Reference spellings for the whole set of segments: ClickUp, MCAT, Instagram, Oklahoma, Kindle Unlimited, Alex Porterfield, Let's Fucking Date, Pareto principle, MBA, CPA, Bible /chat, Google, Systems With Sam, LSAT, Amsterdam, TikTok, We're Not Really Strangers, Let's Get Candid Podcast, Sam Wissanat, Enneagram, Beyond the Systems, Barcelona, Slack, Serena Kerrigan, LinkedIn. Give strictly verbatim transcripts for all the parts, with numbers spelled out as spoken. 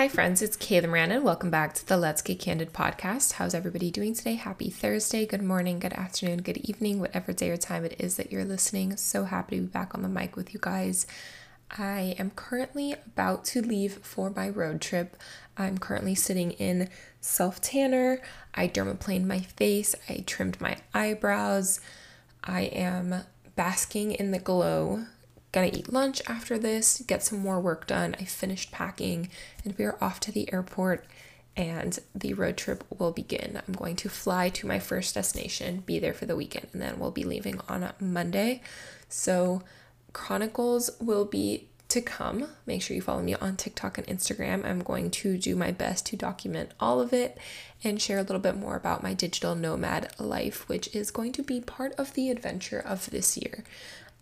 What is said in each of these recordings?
Hi friends, it's Kayla Moran and welcome back to the Let's Get Candid Podcast. How's everybody doing today? Happy Thursday, good morning, good afternoon, good evening, whatever day or time it is that you're listening. So happy to be back on the mic with you guys. I am currently about to leave for my road trip. I'm currently sitting in self-tanner. I dermaplaned my face. I trimmed my eyebrows. I am basking in the glow. Gonna eat lunch after this, get some more work done. I finished packing and we are off to the airport and the road trip will begin. I'm going to fly to my first destination, be there for the weekend, and then we'll be leaving on Monday. So chronicles will be to come. Make sure you follow me on TikTok and Instagram. I'm going to do my best to document all of it and share a little bit more about my digital nomad life, which is going to be part of the adventure of this year.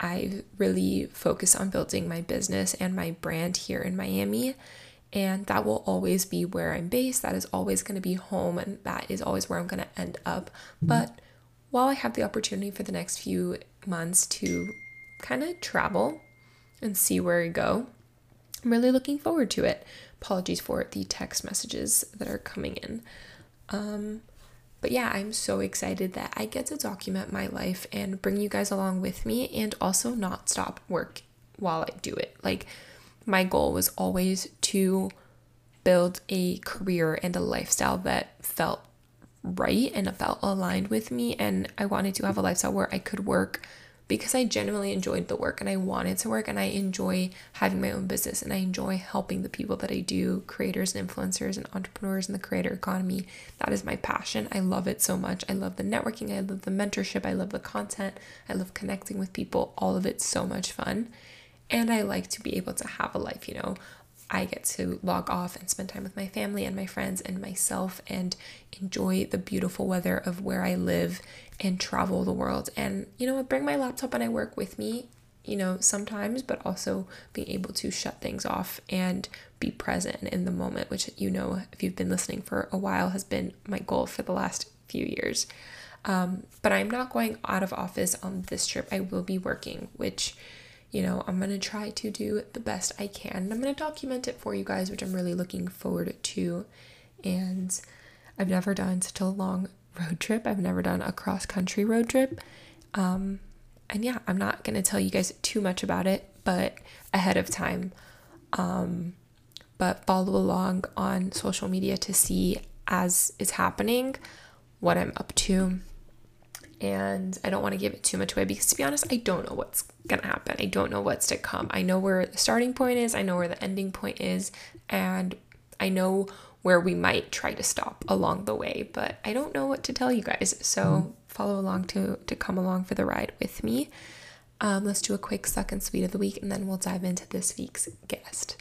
I really focus on building my business and my brand here in Miami, and that will always be where I'm based. That is always going to be home, and that is always where I'm going to end up. But while I have the opportunity for the next few months to kind of travel and see where I go, I'm really looking forward to it. Apologies for the text messages that are coming in. Um... But yeah, I'm so excited that I get to document my life and bring you guys along with me and also not stop work while I do it. Like, my goal was always to build a career and a lifestyle that felt right and felt aligned with me. And I wanted to have a lifestyle where I could work because I genuinely enjoyed the work and I wanted to work, and I enjoy having my own business and I enjoy helping the people that I do, creators and influencers and entrepreneurs in the creator economy. That is my passion. I love it so much. I love the networking. I love the mentorship. I love the content. I love connecting with people. All of it's so much fun. And I like to be able to have a life, you know. I get to log off and spend time with my family and my friends and myself and enjoy the beautiful weather of where I live and travel the world. And, you know, I bring my laptop and I work with me, you know, sometimes, but also being able to shut things off and be present in the moment, which, you know, if you've been listening for a while, has been my goal for the last few years. Um, but I'm not going out of office on this trip. I will be working, which, you know, I'm going to try to do the best I can. And I'm going to document it for you guys, which I'm really looking forward to. And I've never done such a long road trip. I've never done a cross-country road trip. Um, and yeah, I'm not going to tell you guys too much about it, but ahead of time. Um, but follow along on social media to see as it's happening what I'm up to. And I don't want to give it too much away because, to be honest, I don't know what's going to happen. I don't know what's to come. I know where the starting point is. I know where the ending point is. And I know where we might try to stop along the way. But I don't know what to tell you guys. So follow along to, to come along for the ride with me. Um, let's do a quick suck and sweet of the week, and then we'll dive into this week's guest.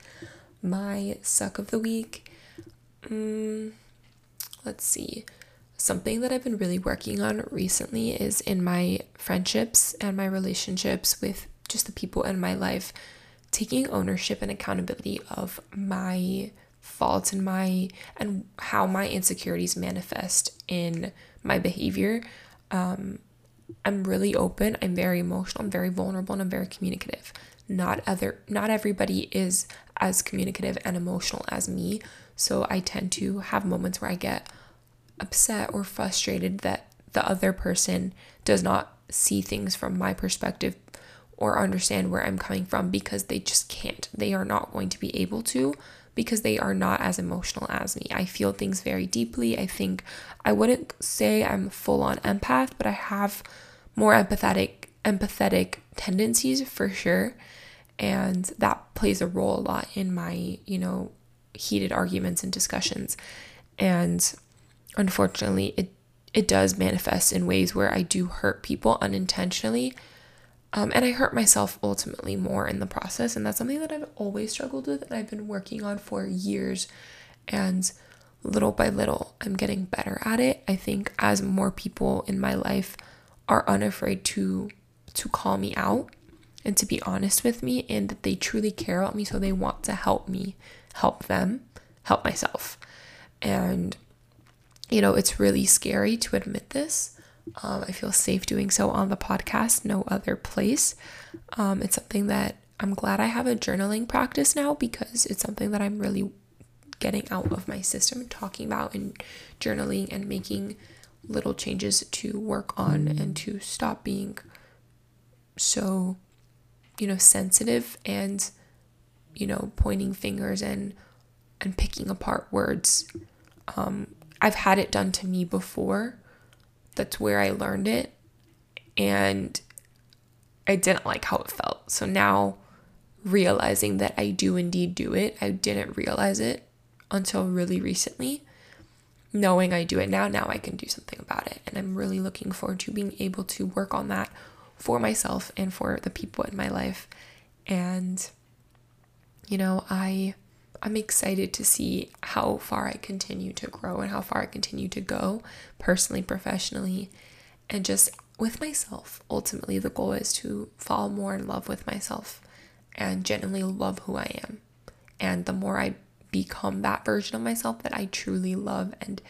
My suck of the week. Um, let's see. Something that I've been really working on recently is in my friendships and my relationships with just the people in my life, taking ownership and accountability of my faults and my and how my insecurities manifest in my behavior. Um, I'm really open. I'm very emotional. I'm very vulnerable, and I'm very communicative. Not other, not everybody is as communicative and emotional as me, so I tend to have moments where I get upset or frustrated that the other person does not see things from my perspective or understand where I'm coming from, because they just can't. They are not going to be able to, because they are not as emotional as me. I feel things very deeply. I think I wouldn't say I'm full-on empath, but I have more empathetic empathetic tendencies for sure, and that plays a role a lot in my, you know, heated arguments and discussions. And unfortunately, it, it does manifest in ways where I do hurt people unintentionally, um, and I hurt myself ultimately more in the process, and that's something that I've always struggled with and I've been working on for years, and little by little, I'm getting better at it. I think as more people in my life are unafraid to, to call me out and to be honest with me, and that they truly care about me, so they want to help me, help them, help myself, and you know, it's really scary to admit this. Um, I feel safe doing so on the podcast, no other place. Um, it's something that I'm glad I have a journaling practice now, because it's something that I'm really getting out of my system and talking about and journaling and making little changes to work on and to stop being so, you know, sensitive and, you know, pointing fingers and and picking apart words. Um, I've had it done to me before. That's where I learned it. And I didn't like how it felt. So now, realizing that I do indeed do it, I didn't realize it until really recently. Knowing I do it now, now I can do something about it. And I'm really looking forward to being able to work on that for myself and for the people in my life. And, you know, I, I'm excited to see how far I continue to grow and how far I continue to go personally, professionally, and just with myself. Ultimately, the goal is to fall more in love with myself and genuinely love who I am. And the more I become that version of myself that I truly love and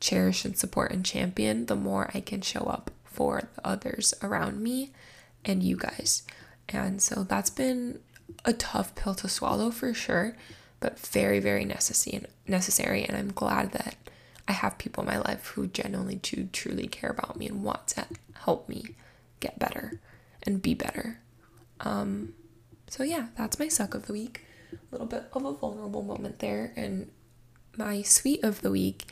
cherish and support and champion, the more I can show up for the others around me and you guys. And so that's been a tough pill to swallow for sure, but very, very necessary. And I'm glad that I have people in my life who genuinely do truly care about me and want to help me get better and be better. Um, so yeah, that's my suck of the week. A little bit of a vulnerable moment there. And my sweet of the week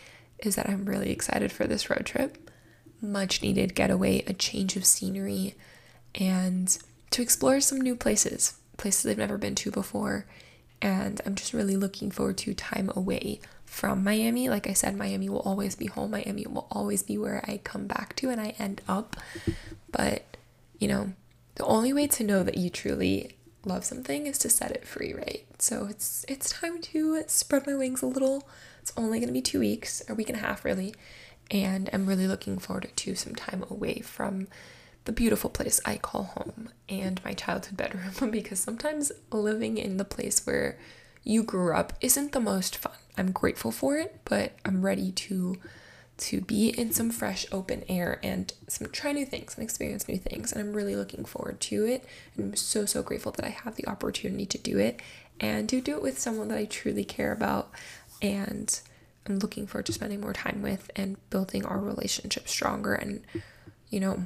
is that I'm really excited for this road trip. Much needed getaway, a change of scenery, and to explore some new places, places I've never been to before. And I'm just really looking forward to time away from Miami. Like I said, Miami will always be home. Miami will always be where I come back to and I end up. But, you know, the only way to know that you truly love something is to set it free, right? So it's it's time to spread my wings a little. It's only going to be two weeks, or a week and a half, really. And I'm really looking forward to some time away from the beautiful place I call home and my childhood bedroom, because sometimes living in the place where you grew up isn't the most fun. I'm grateful for it, but I'm ready to to be in some fresh open air and some try new things and experience new things, and I'm really looking forward to it. And I'm so so grateful that I have the opportunity to do it and to do it with someone that I truly care about, and I'm looking forward to spending more time with and building our relationship stronger. And, you know,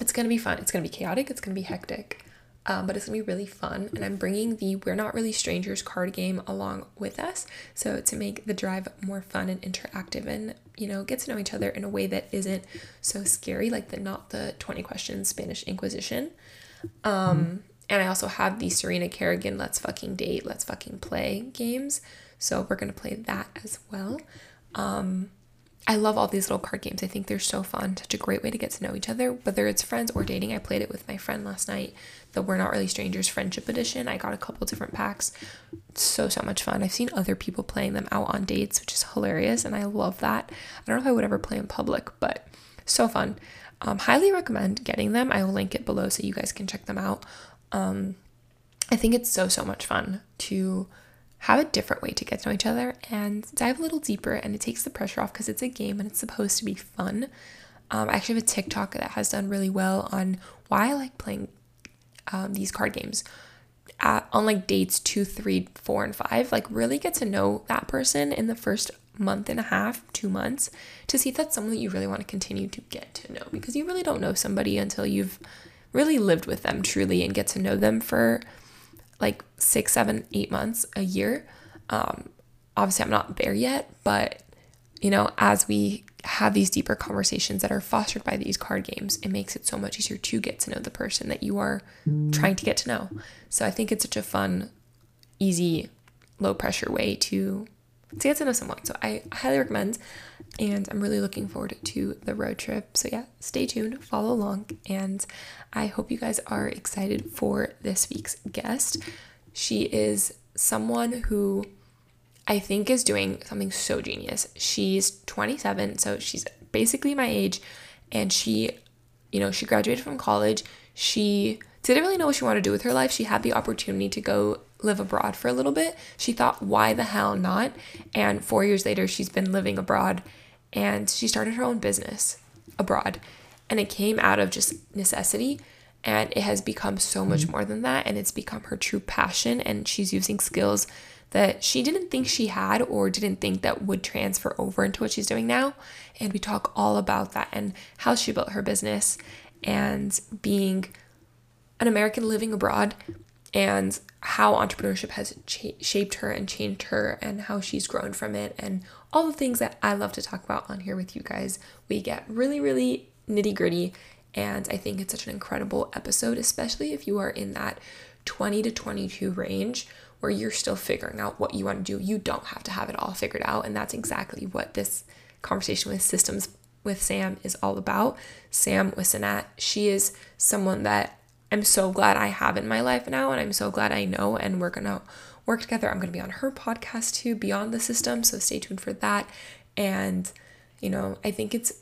it's going to be fun. It's going to be chaotic. It's going to be hectic, um, but it's going to be really fun. And I'm bringing the We're Not Really Strangers card game along with us, so to make the drive more fun and interactive and, you know, get to know each other in a way that isn't so scary, like the not the twenty question Spanish Inquisition. Um, and I also have the Serena Kerrigan Let's Fucking Date, Let's Fucking Play games, so we're going to play that as well. Um... I love all these little card games. I think they're so fun. Such a great way to get to know each other, whether it's friends or dating. I played it with my friend last night, the We're Not Really Strangers Friendship Edition. I got a couple different packs. So, so much fun. I've seen other people playing them out on dates, which is hilarious, and I love that. I don't know if I would ever play in public, but so fun. Um, highly recommend getting them. I will link it below so you guys can check them out. Um, I think it's so, so much fun to have a different way to get to know each other and dive a little deeper, and it takes the pressure off because it's a game and it's supposed to be fun. Um, I actually have a TikTok that has done really well on why I like playing um, these card games at, on like dates two, three, four, and five. Like, really get to know that person in the first month and a half, two months, to see if that's someone that you really want to continue to get to know, because you really don't know somebody until you've really lived with them truly and get to know them for like six, seven, eight months, a year. Um, obviously I'm not there yet, but, you know, as we have these deeper conversations that are fostered by these card games, it makes it so much easier to get to know the person that you are trying to get to know. So I think it's such a fun, easy, low pressure way to, to get to know someone. So I highly recommend, and I'm really looking forward to the road trip. So yeah, stay tuned, follow along, and I hope you guys are excited for this week's guest. She is someone who I think is doing something so genius. She's twenty-seven, so she's basically my age, and she, you know, she graduated from college. She didn't really know what she wanted to do with her life. She had the opportunity to go live abroad for a little bit. She thought, why the hell not? And four years later, she's been living abroad, and she started her own business abroad, and it came out of just necessity. And it has become so much more than that. And it's become her true passion. And she's using skills that she didn't think she had or didn't think that would transfer over into what she's doing now. And we talk all about that and how she built her business and being an American living abroad and how entrepreneurship has cha- shaped her and changed her and how she's grown from it and all the things that I love to talk about on here with you guys. We get really, really nitty gritty. And I think it's such an incredible episode, especially if you are in that twenty to twenty-two range where you're still figuring out what you want to do. You don't have to have it all figured out. And that's exactly what this conversation with Systems with Sam is all about. Sam Wissanat, she is someone that I'm so glad I have in my life now. And I'm so glad I know, and we're going to work together. I'm going to be on her podcast too, Beyond the Systems. So stay tuned for that. And, you know, I think it's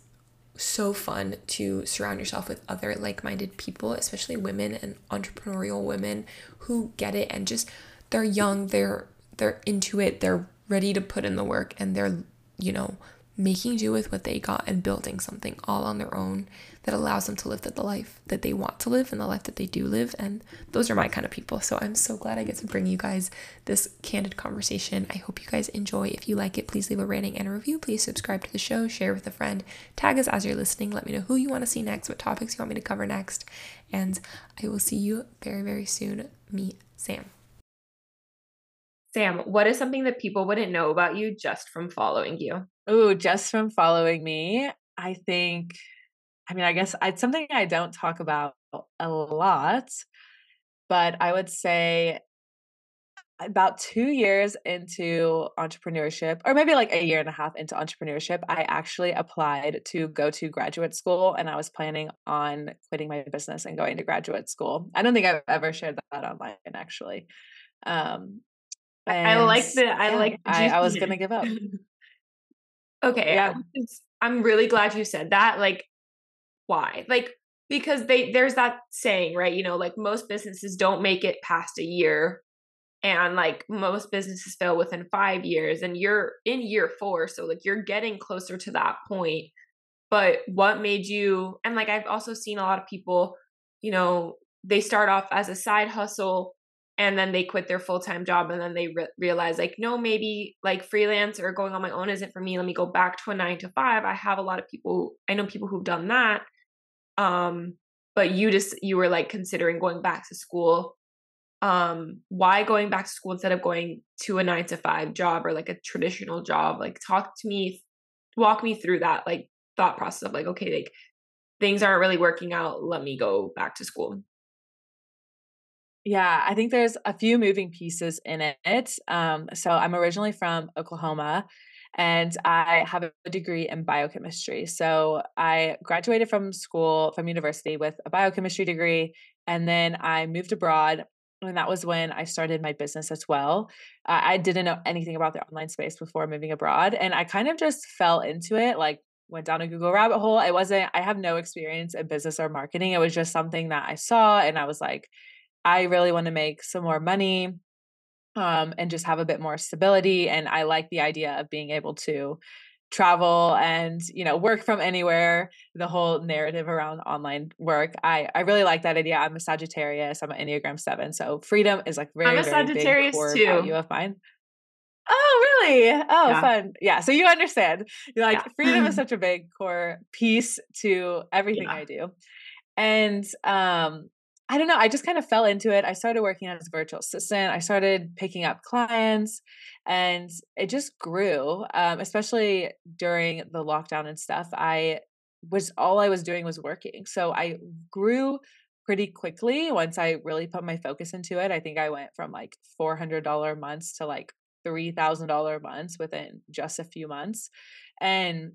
so fun to surround yourself with other like-minded people, especially women and entrepreneurial women who get it and just they're young, they're they're into it, they're ready to put in the work, and they're, you know, making do with what they got and building something all on their own that allows them to live the life that they want to live and the life that they do live. And those are my kind of people. So I'm so glad I get to bring you guys this candid conversation. I hope you guys enjoy. If you like it, please leave a rating and a review. Please subscribe to the show, share with a friend, tag us as you're listening. Let me know who you want to see next, what topics you want me to cover next. And I will see you very, very soon. Me, Sam. Sam, what is something that people wouldn't know about you just from following you? Oh, just from following me, I think, I mean, I guess it's something I don't talk about a lot, but I would say about two years into entrepreneurship, or maybe like a year and a half into entrepreneurship, I actually applied to go to graduate school, and I was planning on quitting my business and going to graduate school. I don't think I've ever shared that online, actually. Um, And I like the, I yeah, like, I, I was going to give up. Okay. Yeah. I'm really glad you said that. Like, why? Like, because they, there's that saying, right? You know, like most businesses don't make it past a year, and like most businesses fail within five years and you're in year four. So like you're getting closer to that point, but what made you, and like, I've also seen a lot of people, you know, they start off as a side hustle, and then they quit their full-time job, and then they re- realize like, no, maybe like freelance or going on my own isn't for me. Let me go back to a nine to five. I have a lot of people, I know people who've done that. Um, but you just, you were like considering going back to school. Um, why going back to school instead of going to a nine to five job or like a traditional job? Like talk to me, walk me through that like thought process of like, okay, like things aren't really working out. Let me go back to school. Yeah, I think there's a few moving pieces in it. Um, so I'm originally from Oklahoma, and I have a degree in biochemistry. So I graduated from school, from university with a biochemistry degree, and then I moved abroad. And that was when I started my business as well. Uh, I didn't know anything about the online space before moving abroad, and I kind of just fell into it, like went down a Google rabbit hole. It wasn't, I have no experience in business or marketing. It was just something that I saw, and I was like, I really want to make some more money um, and just have a bit more stability. And I like the idea of being able to travel and, you know, work from anywhere, the whole narrative around online work. I, I really like that idea. I'm a Sagittarius. I'm an Enneagram seven. So freedom is like very, I'm a very Sagittarius big core too. Value of mine. Oh, really? Oh, yeah. Fun. Yeah. So you understand. You're like, yeah. Freedom is such a big core piece to everything yeah. I do. And, um, I don't know. I just kind of fell into it. I started working as a virtual assistant. I started picking up clients, and it just grew, um, especially during the lockdown and stuff. I was, all I was doing was working. So I grew pretty quickly once I really put my focus into it. I think I went from like four hundred dollars months to like three thousand dollars months within just a few months. And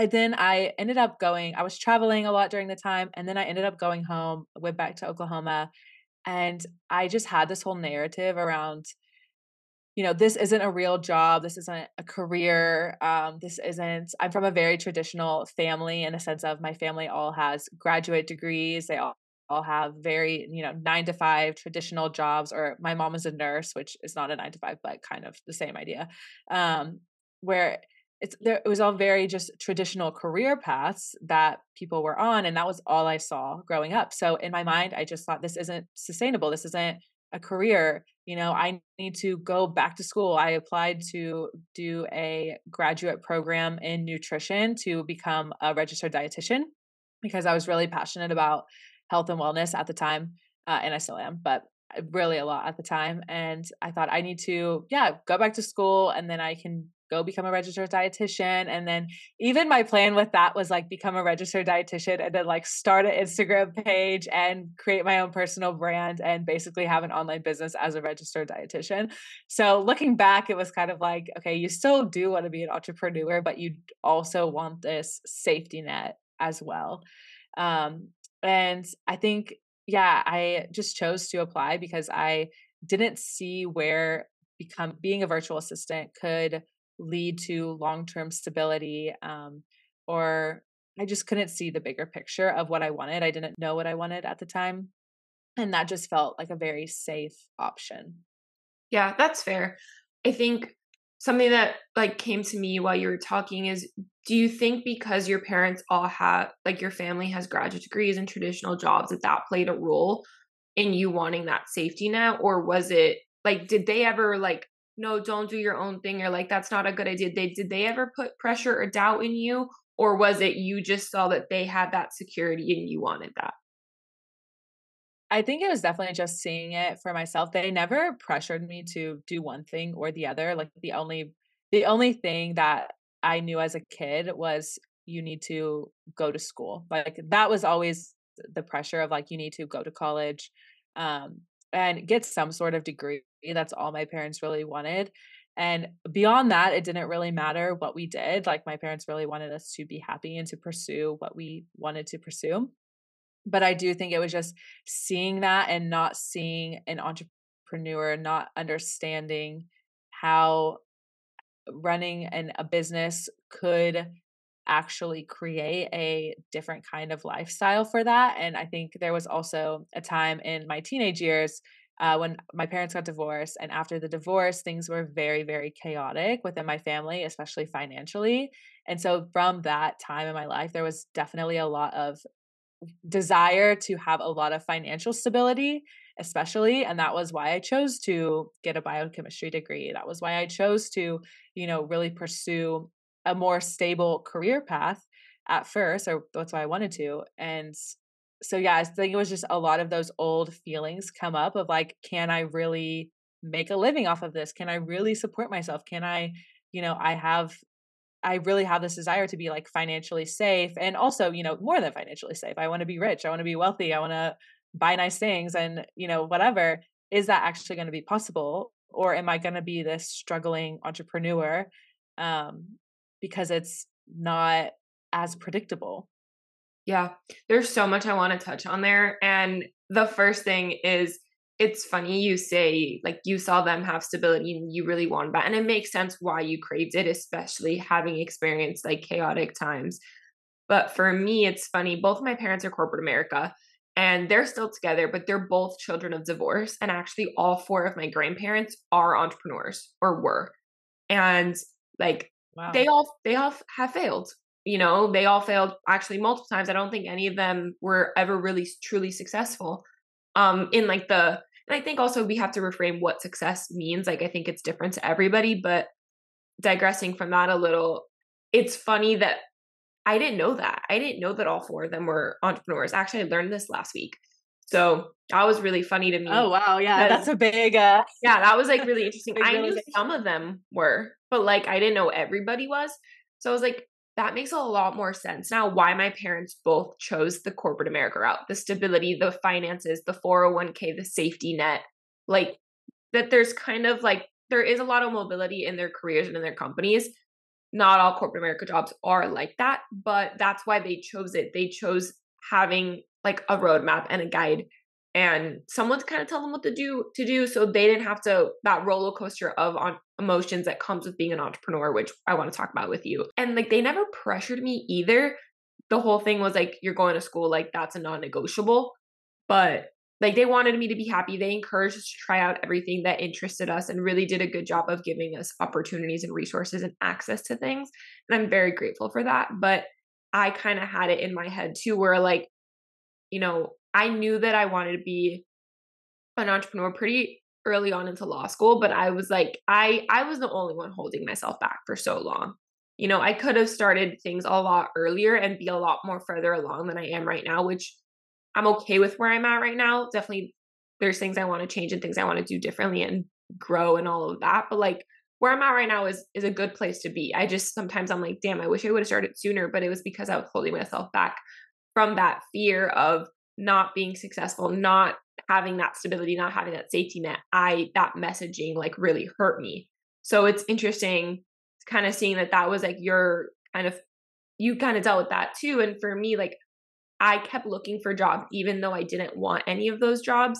And then I ended up going, I was traveling a lot during the time. And then I ended up going home, went back to Oklahoma. And I just had this whole narrative around, you know, this isn't a real job. This isn't a career. Um, this isn't, I'm from a very traditional family in a sense of my family all has graduate degrees. They all, all have very, you know, nine to five traditional jobs, or my mom is a nurse, which is not a nine to five, but kind of the same idea. Um, where it's there, it was all very just traditional career paths that people were on. And that was all I saw growing up. So in my mind, I just thought, this isn't sustainable. This isn't a career. You know, I need to go back to school. I applied to do a graduate program in nutrition to become a registered dietitian because I was really passionate about health and wellness at the time. Uh, and I still am, but really a lot at the time. And I thought I need to, yeah, go back to school and then I can go become a registered dietitian. And then even my plan with that was like become a registered dietitian and then like start an Instagram page and create my own personal brand and basically have an online business as a registered dietitian. So looking back, it was kind of like, okay, you still do want to be an entrepreneur, but you also want this safety net as well. Um, and I think, yeah, I just chose to apply because I didn't see where become being a virtual assistant could lead to long-term stability, um, or I just couldn't see the bigger picture of what I wanted. I didn't know what I wanted at the time. And that just felt like a very safe option. Yeah, that's fair. I think something that like came to me while you were talking is, do you think because your parents all have, like your family has graduate degrees and traditional jobs, that that played a role in you wanting that safety net? Or was it like, did they ever like, no, don't do your own thing, or like, that's not a good idea. They, did they ever put pressure or doubt in you? Or was it you just saw that they had that security and you wanted that? I think it was definitely just seeing it for myself. They never pressured me to do one thing or the other. Like the only, the only thing that I knew as a kid was you need to go to school. Like that was always the pressure of like, you need to go to college, um, and get some sort of degree. That's all my parents really wanted. And beyond that, it didn't really matter what we did. Like my parents really wanted us to be happy and to pursue what we wanted to pursue. But I do think it was just seeing that and not seeing an entrepreneur, not understanding how running an, a business could actually create a different kind of lifestyle for that. And I think there was also a time in my teenage years Uh, when my parents got divorced, and after the divorce, things were very, very chaotic within my family, especially financially. And so from that time in my life, there was definitely a lot of desire to have a lot of financial stability, especially. And that was why I chose to get a biochemistry degree. That was why I chose to, you know, really pursue a more stable career path at first, or that's why I wanted to. And so yeah, I think it was just a lot of those old feelings come up of like, can I really make a living off of this? Can I really support myself? Can I, you know, I have, I really have this desire to be like financially safe. And also, you know, more than financially safe, I want to be rich. I want to be wealthy. I want to buy nice things and, you know, whatever. Is that actually going to be possible? Or am I going to be this struggling entrepreneur? Um, because it's not as predictable. Yeah, there's so much I want to touch on there. And the first thing is, it's funny you say like you saw them have stability and you really wanted that. And it makes sense why you craved it, especially having experienced like chaotic times. But for me, it's funny. Both my parents are corporate America and they're still together, but they're both children of divorce. And actually all four of my grandparents are entrepreneurs or were. And like wow. they all they all have failed. You know, they all failed actually multiple times. I don't think any of them were ever really truly successful um, in like the, and I think also we have to reframe what success means. Like, I think it's different to everybody, but digressing from that a little, it's funny that I didn't know that. I didn't know that all four of them were entrepreneurs. Actually, I learned this last week. So that was really funny to me. Oh, wow. Yeah. That's a big, uh, yeah, that was like really interesting. I knew some of them were, but like, I didn't know everybody was. So I was like, that makes a lot more sense now why my parents both chose the corporate America route, the stability, the finances, the four oh one k, the safety net, like that there's kind of like, there is a lot of mobility in their careers and in their companies. Not all corporate America jobs are like that, but that's why they chose it. They chose having like a roadmap and a guide and someone to kind of tell them what to do, to do. So they didn't have to, that roller coaster of on emotions that comes with being an entrepreneur, which I want to talk about with you. And like, they never pressured me either. The whole thing was like, you're going to school, like that's a non-negotiable, but Like, they wanted me to be happy. They encouraged us to try out everything that interested us and really did a good job of giving us opportunities and resources and access to things. And I'm very grateful for that. But I kind of had it in my head too, where like, you know, I knew that I wanted to be an entrepreneur pretty early on into law school, but I was like, I, I was the only one holding myself back for so long. You know, I could have started things a lot earlier and be a lot more further along than I am right now, which I'm okay with where I'm at right now. Definitely there's things I want to change and things I want to do differently and grow and all of that. But like where I'm at right now is, is a good place to be. I just, sometimes I'm like, damn, I wish I would have started sooner, but it was because I was holding myself back from that fear of not being successful, not having that stability, not having that safety net. I, that messaging like really hurt me. So it's interesting kind of seeing that that was like your kind of, you kind of dealt with that too. And for me, like, I kept looking for jobs, even though I didn't want any of those jobs,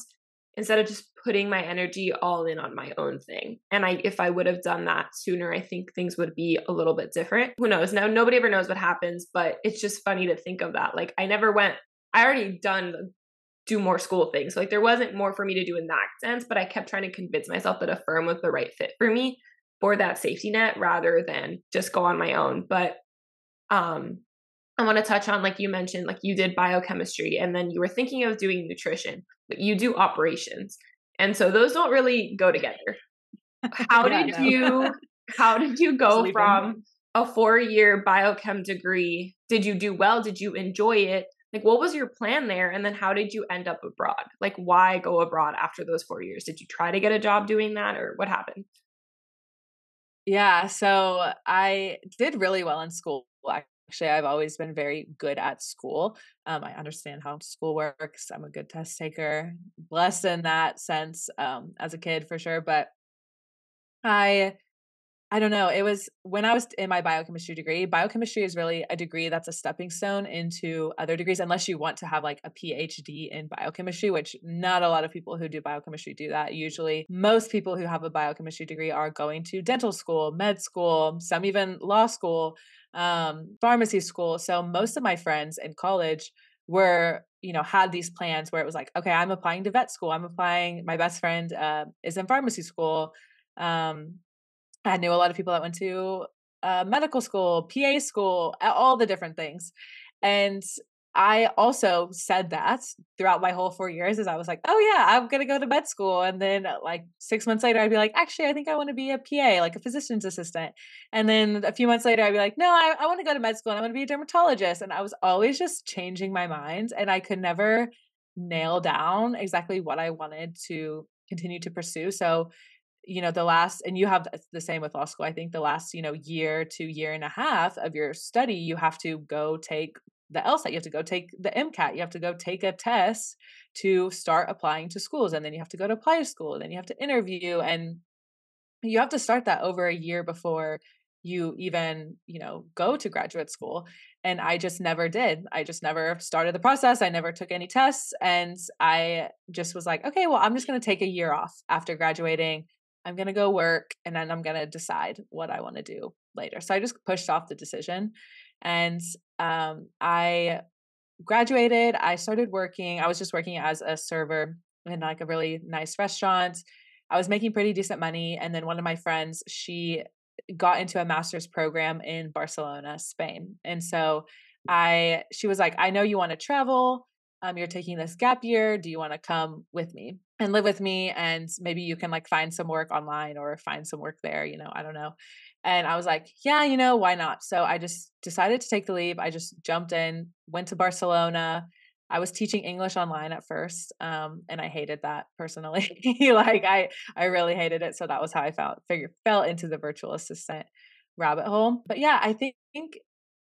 instead of just putting my energy all in on my own thing. And I, if I would have done that sooner, I think things would be a little bit different. Who knows? Now, nobody ever knows what happens, but it's just funny to think of that. Like, I never went, I already done the do more school things. So like, there wasn't more for me to do in that sense, but I kept trying to convince myself that a firm was the right fit for me for that safety net rather than just go on my own. But, um, I want to touch on, like you mentioned, like you did biochemistry and then you were thinking of doing nutrition, but you do operations. And so those don't really go together. How yeah, did you, how did you go from a four-year biochem degree? Did you do well? Did you enjoy it? Like, what was your plan there? And then how did you end up abroad? Like, why go abroad after those four years? Did you try to get a job doing that or what happened? Yeah. So I did really well in school. Actually, I've always been very good at school. Um, I understand how school works. I'm a good test taker, blessed in that sense um, as a kid for sure. But I, I don't know. It was when I was in my biochemistry degree. Biochemistry is really a degree that's a stepping stone into other degrees, unless you want to have like a PhD in biochemistry, which not a lot of people who do biochemistry do that. Usually, most people who have a biochemistry degree are going to dental school, med school, some even law school. Um, pharmacy school. So most of my friends in college were, you know, had these plans where it was like, okay, I'm applying to vet school. I'm applying, my best friend, uh, is in pharmacy school. Um, I knew a lot of people that went to, uh, medical school, P A school, all the different things. And I also said that throughout my whole four years is I was like, oh yeah, I'm going to go to med school. And then like six months later, I'd be like, actually, I think I want to be a P A, like a physician's assistant. And then a few months later, I'd be like, no, I, I want to go to med school and I want to be a dermatologist. And I was always just changing my mind and I could never nail down exactly what I wanted to continue to pursue. So, you know, the last, and you have the same with law school, I think the last, you know, year to year and a half of your study, you have to go take the LSAT, you have to go take the MCAT, you have to go take a test to start applying to schools. And then you have to go to apply to school. And then you have to interview and you have to start that over a year before you even, you know, go to graduate school. And I just never did. I just never started the process. I never took any tests. And I just was like, okay, well, I'm just going to take a year off after graduating. I'm going to go work and then I'm going to decide what I want to do later. So I just pushed off the decision. And um, I graduated, I started working. I was just working as a server in like a really nice restaurant. I was making pretty decent money. And then one of my friends, she got into a master's program in Barcelona, Spain. And so I, she was like, I know you want to travel. Um, you're taking this gap year. Do you want to come with me and live with me? And maybe you can like find some work online or find some work there, you know, I don't know. And I was like, yeah, you know, why not? So I just decided to take the leap. I just jumped in, went to Barcelona. I was teaching English online at first. Um, and I hated that personally. Like I, I really hated it. So that was how I felt, figured, fell into the virtual assistant rabbit hole. But yeah, I think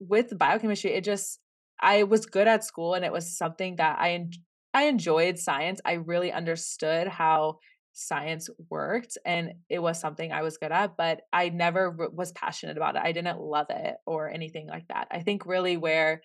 with biochemistry, it just, I was good at school and it was something that I, I enjoyed science. I really understood how science worked and it was something I was good at, but I never re- was passionate about it. I didn't love it or anything like that. I think really where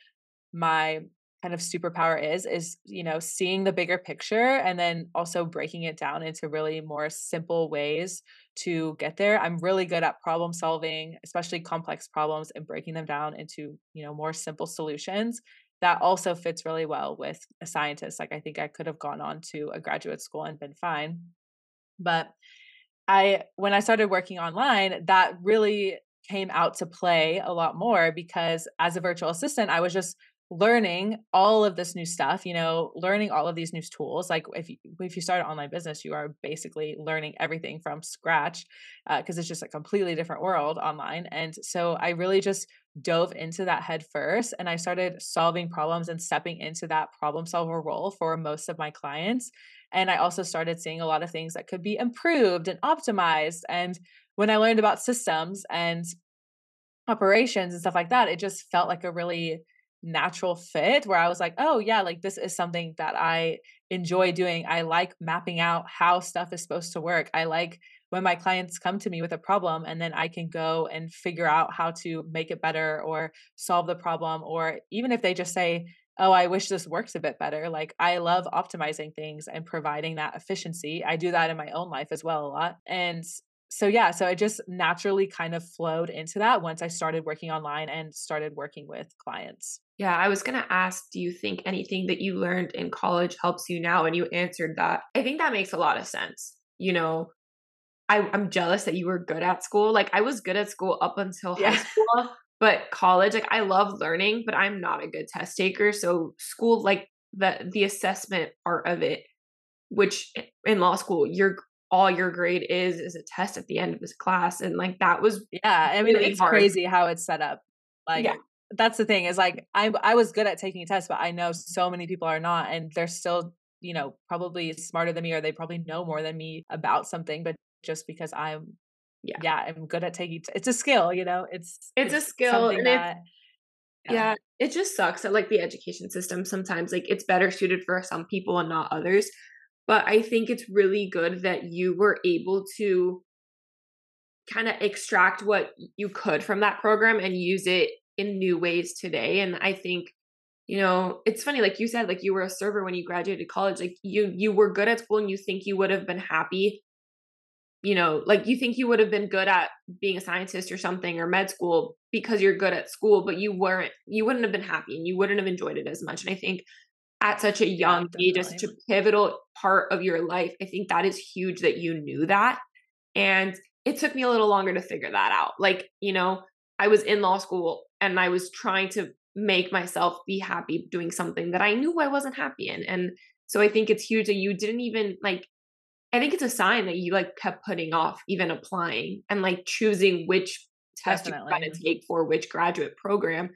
my kind of superpower is, is, you know, seeing the bigger picture and then also breaking it down into really more simple ways to get there. I'm really good at problem solving, especially complex problems and breaking them down into, you know, more simple solutions. that also fits really well with a scientist. Like, I think I could have gone on to a graduate school and been fine. But I, when I started working online, that really came out to play a lot more, because as a virtual assistant, I was just learning all of this new stuff, you know, learning all of these new tools. Like if you, if you start an online business, you are basically learning everything from scratch, uh, because it's just a completely different world online. And so I really just dove into that head first, and I started solving problems and stepping into that problem solver role for most of my clients. And I also started seeing a lot of things that could be improved and optimized. And when I learned about systems and operations and stuff like that, it just felt like a really natural fit where I was like, oh yeah, like this is something that I enjoy doing. I like mapping out how stuff is supposed to work. I like when my clients come to me with a problem and then I can go and figure out how to make it better or solve the problem. Or even if they just say, oh, I wish this works a bit better. Like I love optimizing things and providing that efficiency. I do that in my own life as well a lot. And so, yeah, so I just naturally kind of flowed into that once I started working online and started working with clients. Yeah, I was going to ask, do you think anything that you learned in college helps you now? And you answered that. I think that makes a lot of sense. You know, I, I'm jealous that you were good at school. Like I was good at school up until yeah. high school, but college, like I love learning, but I'm not a good test taker. So school, like the the assessment part of it, which in law school, you're all your grade is, is a test at the end of this class. And like, that was, yeah, I mean, really it's hard. Crazy how it's set up. Like, yeah. That's the thing is like, I I was good at taking tests, but I know so many people are not, and they're still, you know, probably smarter than me, or they probably know more than me about something, but just because I'm, yeah, yeah I'm good at taking, t- it's a skill, you know, it's, it's, it's a skill. And that, it, yeah. yeah, it just sucks that like the education system sometimes like it's better suited for some people and not others. But I think it's really good that you were able to kind of extract what you could from that program and use it in new ways today. And I think, you know, it's funny, like you said, like you were a server when you graduated college, like you, you were good at school and you think you would have been happy, you know, like you think you would have been good at being a scientist or something or med school because you're good at school, but you weren't, you wouldn't have been happy and you wouldn't have enjoyed it as much. And I think at such a young yeah, age, such a pivotal part of your life, I think that is huge that you knew that. And it took me a little longer to figure that out. Like, you know, I was in law school and I was trying to make myself be happy doing something that I knew I wasn't happy in. And so I think it's huge that you didn't even like, I think it's a sign that you like kept putting off even applying and like choosing which test Definitely. You're going to take for which graduate program.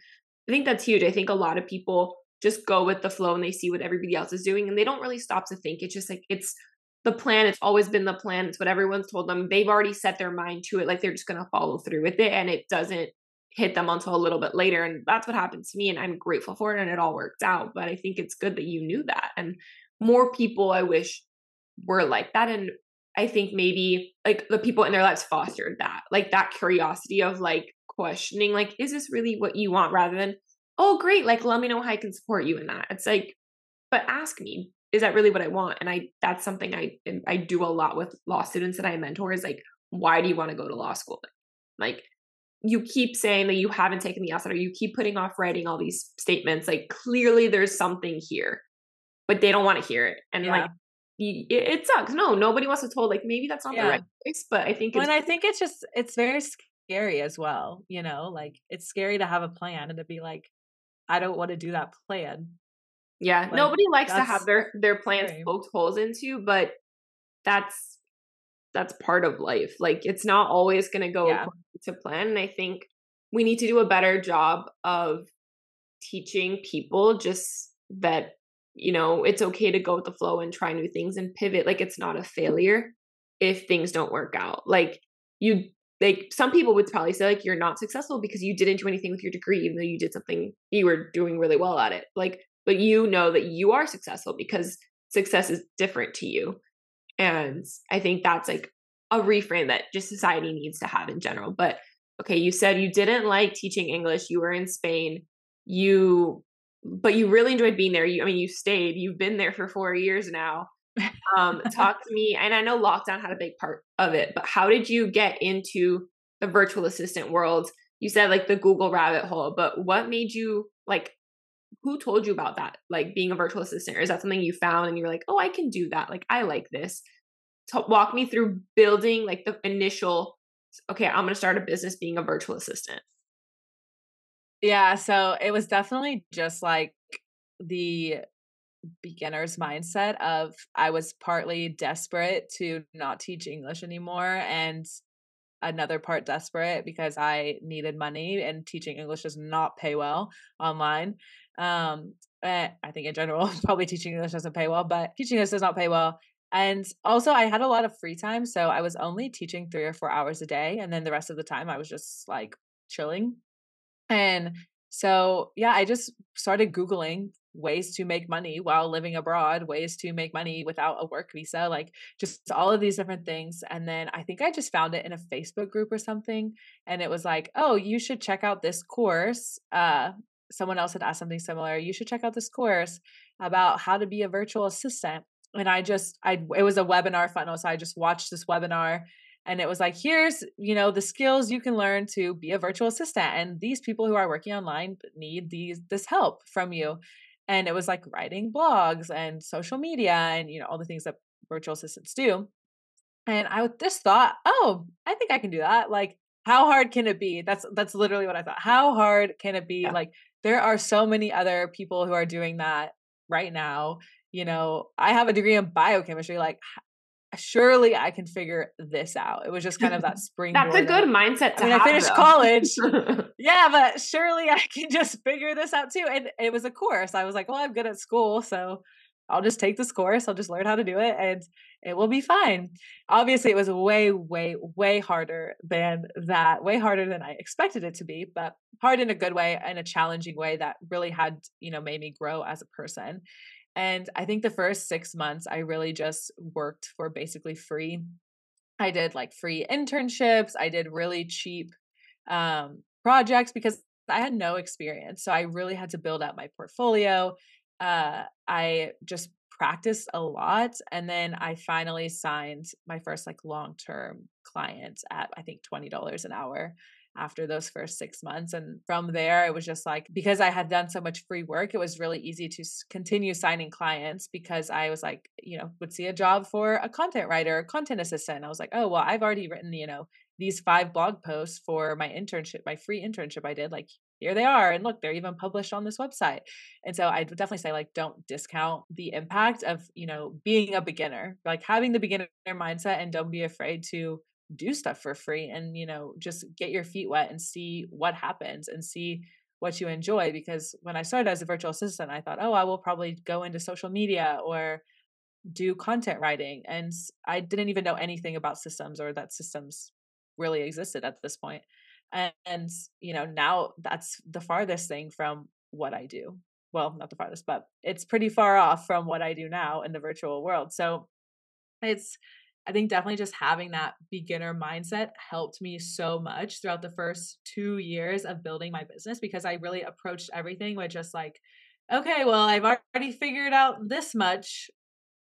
I think that's huge. I think a lot of people just go with the flow and they see what everybody else is doing and they don't really stop to think. It's just like, it's the plan. It's always been the plan. It's what everyone's told them. They've already set their mind to it. Like they're just going to follow through with it. And it doesn't hit them until a little bit later. And that's what happened to me. And I'm grateful for it. And it all worked out. But I think it's good that you knew that. And more people, I wish, were like that. And I think maybe like the people in their lives fostered that, like that curiosity of like questioning, like, is this really what you want? Rather than, oh, great. Like, let me know how I can support you in that. It's like, but ask me, is that really what I want? And I, that's something I, I do a lot with law students that I mentor is like, why do you want to go to law school? Like, you keep saying that you haven't taken the LSAT, or you keep putting off writing all these statements. Like clearly there's something here, but they don't want to hear it. And yeah. like, it, it sucks. No, nobody wants to be told like, maybe that's not yeah. the right choice, but I think, well, it's- and I think it's just, it's very scary as well. You know, like it's scary to have a plan and to be like, I don't want to do that plan. Yeah. Like, nobody likes to have their, their plans scary. Poked holes into, but that's, that's part of life. Like it's not always going to go yeah. to plan. And I think we need to do a better job of teaching people just that, you know, it's okay to go with the flow and try new things and pivot. Like it's not a failure if things don't work out. Like you, like some people would probably say like, you're not successful because you didn't do anything with your degree, even though you did something, you were doing really well at it. Like, but you know that you are successful because success is different to you. And I think that's like a reframe that just society needs to have in general. But okay, you said you didn't like teaching English. You were in Spain, you, but you really enjoyed being there. You, I mean, you stayed, you've been there for four years now. Um, talk to me. And I know lockdown had a big part of it, but how did you get into the virtual assistant world? You said like the Google rabbit hole, but what made you like who told you about that? Like being a virtual assistant, or is that something you found and you were like, oh, I can do that. Like, I like this. So walk me through building like the initial, okay, I'm going to start a business being a virtual assistant. Yeah. So it was definitely just like the beginner's mindset of, I was partly desperate to not teach English anymore, and another part desperate because I needed money, and teaching English does not pay well online. Um, I think in general, probably teaching English doesn't pay well, but teaching English does not pay well. And also I had a lot of free time. So I was only teaching three or four hours a day. And then the rest of the time I was just like chilling. And so, yeah, I just started Googling ways to make money while living abroad, ways to make money without a work visa, like just all of these different things. And then I think I just found it in a Facebook group or something. And it was like, oh, you should check out this course. Uh, someone else had asked something similar. You should check out this course about how to be a virtual assistant. And I just, I, it was a webinar funnel. So I just watched this webinar, and it was like, here's, you know, the skills you can learn to be a virtual assistant. And these people who are working online need these, this help from you. And it was like writing blogs and social media and, you know, all the things that virtual assistants do. And I just thought, oh, I think I can do that. Like, how hard can it be? That's, that's literally what I thought. How hard can it be? Yeah. Like, there are so many other people who are doing that right now. You know, I have a degree in biochemistry. Like, surely I can figure this out. It was just kind of that springboard. That's a good mindset to have. I mean, I finished college. Yeah, but surely I can just figure this out too. And it was a course. I was like, well, I'm good at school, so I'll just take this course. I'll just learn how to do it and it will be fine. Obviously, it was way, way, way harder than that, way harder than I expected it to be, but hard in a good way and a challenging way that really had, you know, made me grow as a person. And I think the first six months, I really just worked for basically free. I did like free internships. I did really cheap um, projects because I had no experience. So I really had to build up my portfolio. Uh, I just practiced a lot. And then I finally signed my first like long-term client at, I think, twenty dollars an hour after those first six months. And from there, it was just like, because I had done so much free work, it was really easy to continue signing clients because I was like, you know, would see a job for a content writer, a content assistant. And I was like, oh, well, I've already written, you know, these five blog posts for my internship, my free internship I did, like, here they are. And look, they're even published on this website. And so I would definitely say, like, don't discount the impact of, you know, being a beginner, like having the beginner mindset, and don't be afraid to do stuff for free and, you know, just get your feet wet and see what happens and see what you enjoy. Because when I started as a virtual assistant, I thought, oh, I will probably go into social media or do content writing. And I didn't even know anything about systems, or that systems really existed at this point. And, and you know, now that's the farthest thing from what I do. Well, not the farthest, but it's pretty far off from what I do now in the virtual world. So it's, I think definitely just having that beginner mindset helped me so much throughout the first two years of building my business, because I really approached everything with just like, okay, well, I've already figured out this much.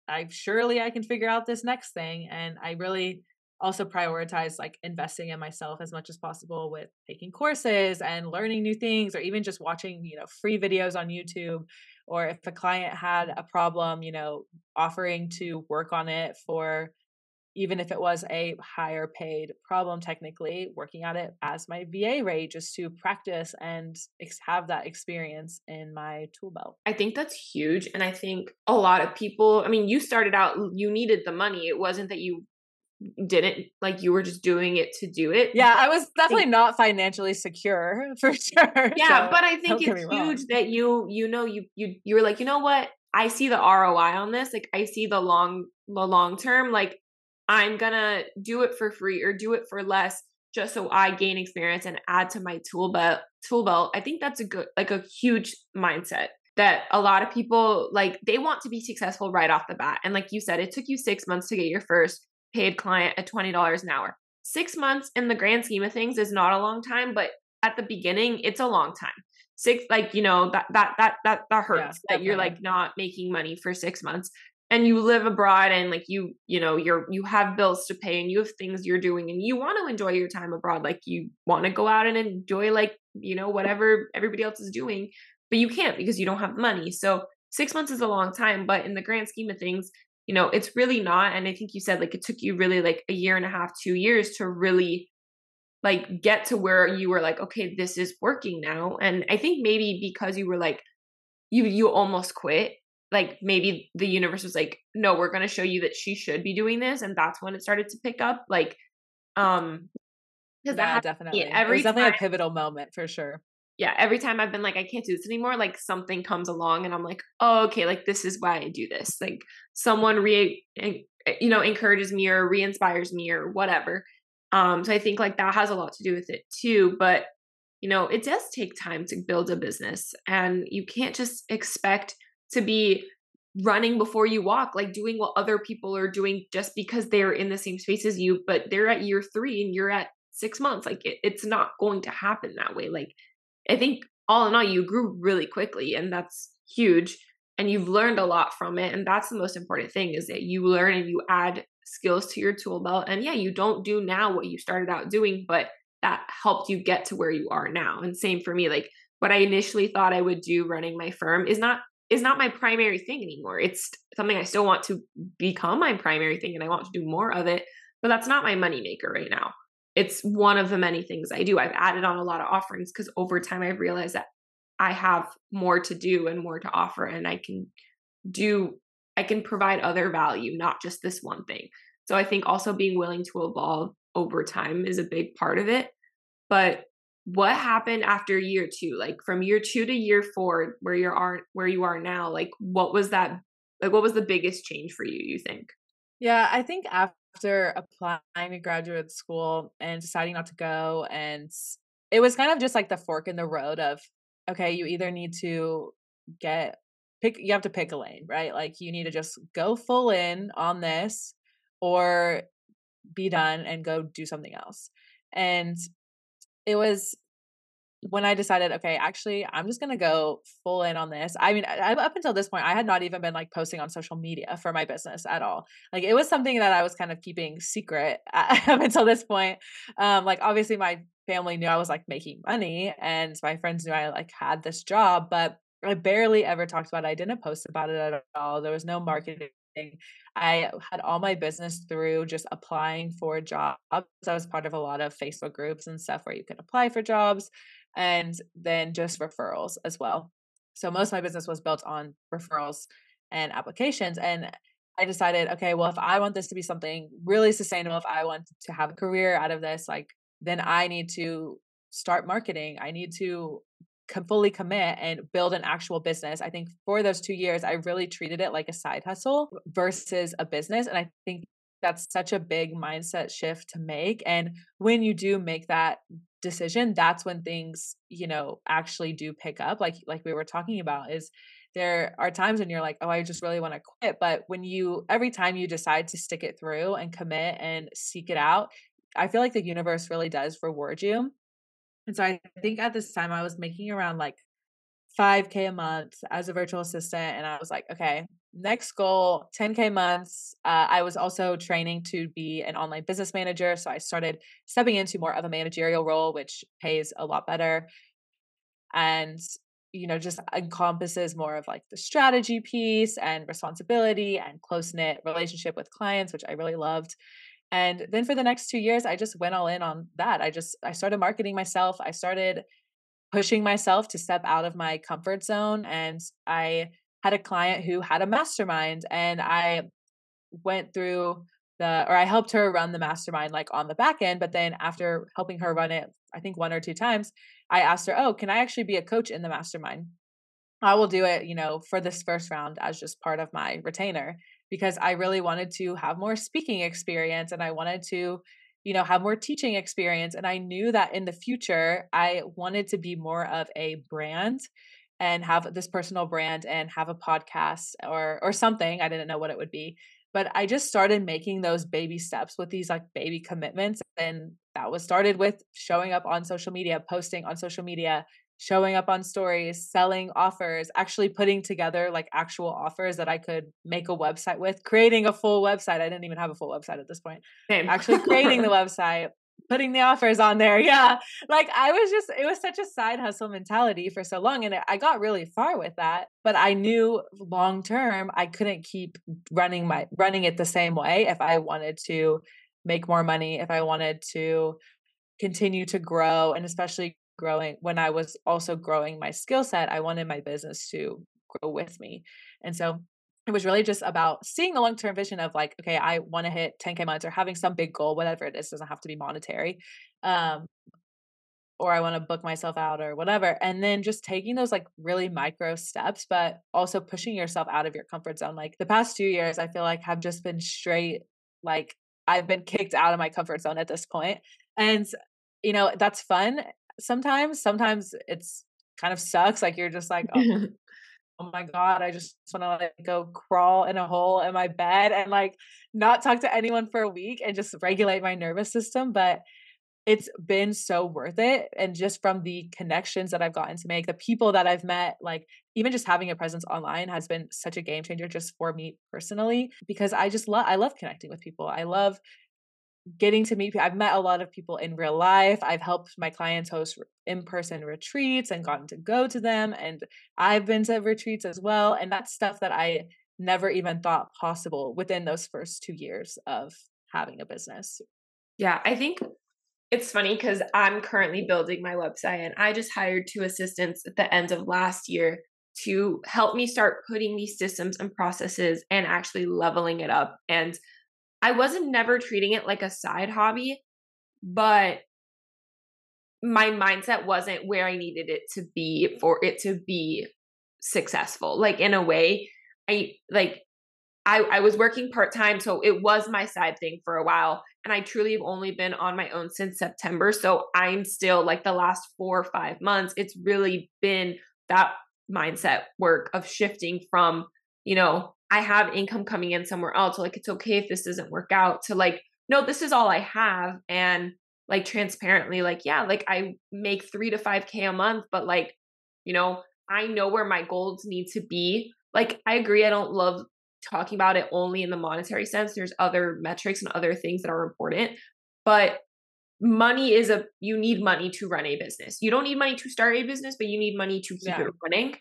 I surely I can figure out this next thing. And I really also prioritized like investing in myself as much as possible with taking courses and learning new things, or even just watching, you know, free videos on YouTube. Or if a client had a problem, you know, offering to work on it for, even if it was a higher paid problem, technically working at it as my V A rate, just to practice and ex- have that experience in my tool belt. I think that's huge. And I think a lot of people, I mean, you started out, you needed the money. It wasn't that you didn't, like, you were just doing it to do it. Yeah. I was definitely I think, not financially secure, for sure. Yeah. So, but I think it's huge that you, you know, you, you, you're like, you know what? I see the R O I on this. Like, I see the long, the long term, like, I'm gonna do it for free or do it for less just so I gain experience and add to my tool belt. Tool belt. I think that's a good, like a huge mindset that a lot of people, like, they want to be successful right off the bat. And like you said, it took you six months to get your first paid client at twenty dollars an hour. Six months in the grand scheme of things is not a long time, but at the beginning, it's a long time. Six, like, you know, that, that, that, that, that hurts, yeah, that definitely. You're like not making money for six months. And you live abroad and like you, you know, you're, you have bills to pay and you have things you're doing and you want to enjoy your time abroad. Like you want to go out and enjoy, like, you know, whatever everybody else is doing. but you can't because you don't have money. So six months is a long time, but in the grand scheme of things, you know, it's really not. And I think you said like, it took you really like a year and a half, two years to really like get to where you were like, okay, this is working now. And I think maybe because you were like, you, you almost quit. Like maybe the universe was like, no, we're going to show you that she should be doing this. And that's when it started to pick up. Like, um, cause yeah, that definitely, every it was definitely time, a pivotal moment for sure. Yeah. Every time I've been like, I can't do this anymore. Like something comes along and I'm like, oh, okay. Like this is why I do this. Like someone re, you know, encourages me or re-inspires me or whatever. Um, so I think like that has a lot to do with it too, but you know, it does take time to build a business and you can't just expect to be running before you walk, like doing what other people are doing just because they're in the same space as you, but they're at year three and you're at six months. Like it, it's not going to happen that way. Like I think all in all, you grew really quickly and that's huge. And you've learned a lot from it. And that's the most important thing is that you learn and you add skills to your tool belt. And yeah, you don't do now what you started out doing, but that helped you get to where you are now. And same for me, like what I initially thought I would do running my firm is not is not my primary thing anymore. It's something I still want to become my primary thing and I want to do more of it, but that's not my moneymaker right now. It's one of the many things I do. I've added on a lot of offerings because over time I've realized that I have more to do and more to offer and I can do, I can provide other value, not just this one thing. So I think also being willing to evolve over time is a big part of it. But what happened after year two, like from year two to year four, where you are, where you are now, like what was that, like what was the biggest change for you, you think? Yeah, I think after applying to graduate school and deciding not to go, and it was kind of just like the fork in the road of, okay, you either need to get, pick, you have to pick a lane, right? Like you need to just go full in on this or be done and go do something else. And it was when I decided, okay, actually, I'm just going to go full in on this. I mean, I, up until this point, I had not even been like posting on social media for my business at all. Like it was something that I was kind of keeping secret at, up until this point. Um, like obviously my family knew I was like making money and my friends knew I like had this job, but I barely ever talked about it. I didn't post about it at all. There was no marketing. I had all my business through just applying for jobs. I was part of a lot of Facebook groups and stuff where you can apply for jobs and then just referrals as well. So most of my business was built on referrals and applications. And I decided, okay, well, if I want this to be something really sustainable, if I want to have a career out of this, like then I need to start marketing. I need to Can fully commit and build an actual business. I think for those two years, I really treated it like a side hustle versus a business. And I think that's such a big mindset shift to make. And when you do make that decision, that's when things, you know, actually do pick up. Like, like we were talking about is there are times when you're like, oh, I just really want to quit. But when you, every time you decide to stick it through and commit and seek it out, I feel like the universe really does reward you. And so I think at this time I was making around like five K a month as a virtual assistant. And I was like, okay, next goal, ten K months. Uh, I was also training to be an online business manager. So I started stepping into more of a managerial role, which pays a lot better. And, you know, just encompasses more of like the strategy piece and responsibility and close-knit relationship with clients, which I really loved. And then for the next two years, I just went all in on that. I just, I started marketing myself. I started pushing myself to step out of my comfort zone. And I had a client who had a mastermind and I went through the, or I helped her run the mastermind like on the back end. But then after helping her run it, I think one or two times, I asked her, oh, can I actually be a coach in the mastermind? I will do it, you know, for this first round as just part of my retainer, because I really wanted to have more speaking experience and I wanted to, you know, have more teaching experience. And I knew that in the future, I wanted to be more of a brand and have this personal brand and have a podcast or or something. I didn't know what it would be, but I just started making those baby steps with these like baby commitments. And that was started with showing up on social media, posting on social media, showing up on stories, selling offers, actually putting together like actual offers that I could make a website with, creating a full website. I didn't even have a full website at this point. Same. Actually creating the website, putting the offers on there. Yeah. Like I was just, it was such a side hustle mentality for so long. And I got really far with that, but I knew long-term I couldn't keep running my, running it the same way. If I wanted to make more money, if I wanted to continue to grow, and especially growing when I was also growing my skill set, I wanted my business to grow with me. And so it was really just about seeing the long-term vision of like, okay, I want to hit ten K months or having some big goal, whatever it is, doesn't have to be monetary. Um, or I want to book myself out or whatever. And then just taking those like really micro steps, but also pushing yourself out of your comfort zone. Like the past two years, I feel like have just been straight, like I've been kicked out of my comfort zone at this point. And you know, that's fun. Sometimes, sometimes it's kind of sucks. Like you're just like, oh, oh my God, I just want to like go crawl in a hole in my bed and like not talk to anyone for a week and just regulate my nervous system. But it's been so worth it. And just from the connections that I've gotten to make, the people that I've met, like even just having a presence online has been such a game changer just for me personally, because I just love, I love connecting with people. I love getting to meet people. I've met a lot of people in real life. I've helped my clients host in-person retreats and gotten to go to them. And I've been to retreats as well. And that's stuff that I never even thought possible within those first two years of having a business. Yeah. I think it's funny because I'm currently building my website and I just hired two assistants at the end of last year to help me start putting these systems and processes and actually leveling it up. And I wasn't never treating it like a side hobby, but my mindset wasn't where I needed it to be for it to be successful. Like in a way, I like I, I was working part-time, so it was my side thing for a while. And I truly have only been on my own since September. So I'm still like the last four or five months, it's really been that mindset work of shifting from, you know, I have income coming in somewhere else. Like, it's okay if this doesn't work out, to like, no, this is all I have. And like transparently, like, yeah, like I make three to five K a month, but like, you know, I know where my goals need to be. Like, I agree. I don't love talking about it only in the monetary sense. There's other metrics and other things that are important, but money is a, you need money to run a business. You don't need money to start a business, but you need money to keep yeah. it running.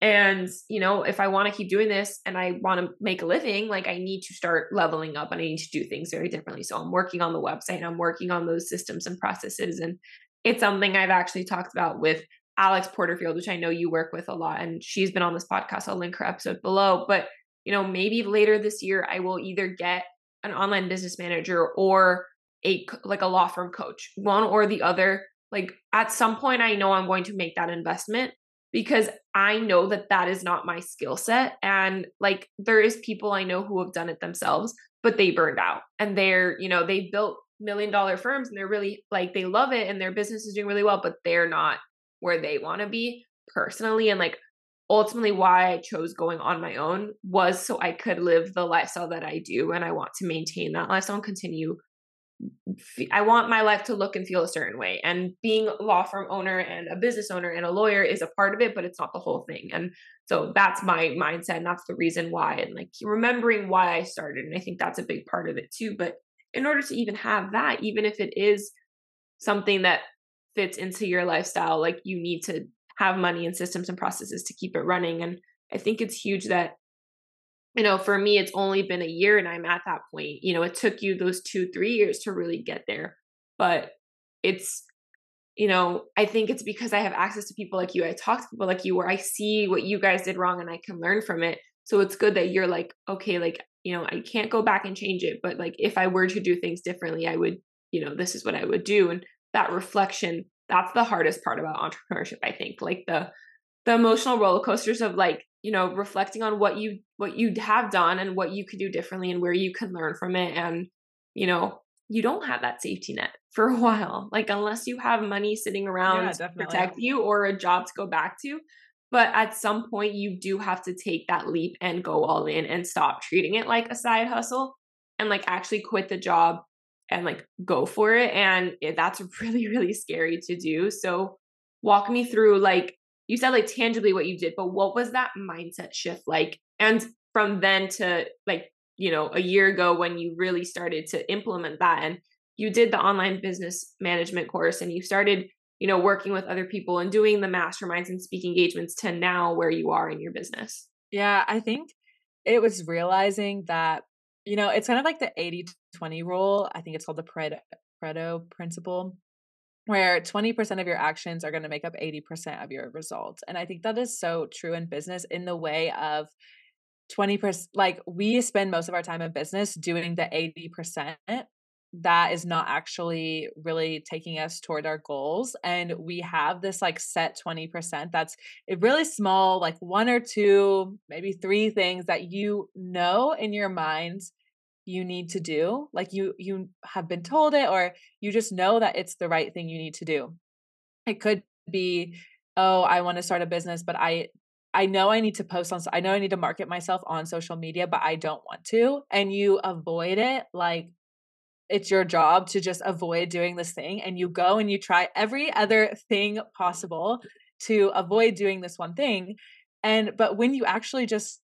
And, you know, if I want to keep doing this and I want to make a living, like I need to start leveling up and I need to do things very differently. So I'm working on the website and I'm working on those systems and processes. And it's something I've actually talked about with Alex Porterfield, which I know you work with a lot. And she's been on this podcast. I'll link her episode below. But, you know, maybe later this year, I will either get an online business manager or a like a law firm coach, one or the other. Like at some point, I know I'm going to make that investment, because I know that that is not my skill set. And like, there is people I know who have done it themselves, but they burned out and they're, you know, they built million dollar firms and they're really like, they love it and their business is doing really well, but they're not where they want to be personally. And like, ultimately why I chose going on my own was so I could live the lifestyle that I do. And I want to maintain that lifestyle and continue. I want my life to look and feel a certain way. And being a law firm owner and a business owner and a lawyer is a part of it, but it's not the whole thing. And so that's my mindset. And that's the reason why. And like remembering why I started. And I think that's a big part of it too. But in order to even have that, even if it is something that fits into your lifestyle, like you need to have money and systems and processes to keep it running. And I think it's huge that, you know, for me, it's only been a year and I'm at that point. You know, it took you those two, three years to really get there. But it's, you know, I think it's because I have access to people like you. I talk to people like you where I see what you guys did wrong and I can learn from it. So it's good that you're like, okay, like, you know, I can't go back and change it. But like, if I were to do things differently, I would, you know, this is what I would do. And that reflection, that's the hardest part about entrepreneurship, I think. Like the the emotional roller coasters of like, you know, reflecting on what you, what you have done and what you could do differently and where you can learn from it. And, you know, you don't have that safety net for a while, like unless you have money sitting around yeah, to protect you or a job to go back to. But at some point you do have to take that leap and go all in and stop treating it like a side hustle and like actually quit the job and like go for it. And that's really, really scary to do. So walk me through like, you said like tangibly what you did, but what was that mindset shift like? And from then to like, you know, a year ago when you really started to implement that and you did the online business management course and you started, you know, working with other people and doing the masterminds and speaking engagements to now where you are in your business? Yeah, I think it was realizing that, you know, it's kind of like the eighty twenty rule. I think it's called the Pareto, Pareto principle, where twenty percent of your actions are going to make up eighty percent of your results. And I think that is so true in business, in the way of twenty percent, like we spend most of our time in business doing the eighty percent that is not actually really taking us toward our goals. And we have this like set twenty percent that's really small, like one or two, maybe three things that you know in your mind you need to do. Like you, you have been told it, or you just know that it's the right thing you need to do. It could be, oh, I want to start a business, but I, I know I need to post on, I know I need to market myself on social media, but I don't want to. And you avoid it. Like, it's your job to just avoid doing this thing. And you go and you try every other thing possible to avoid doing this one thing. And, but when you actually just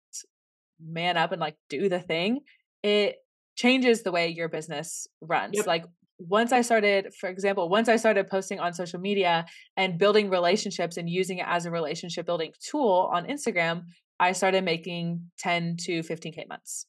man up and like do the thing, it changes the way your business runs. Yep. Like once I started, for example, once I started posting on social media and building relationships and using it as a relationship building tool on Instagram, I started making ten to fifteen K months.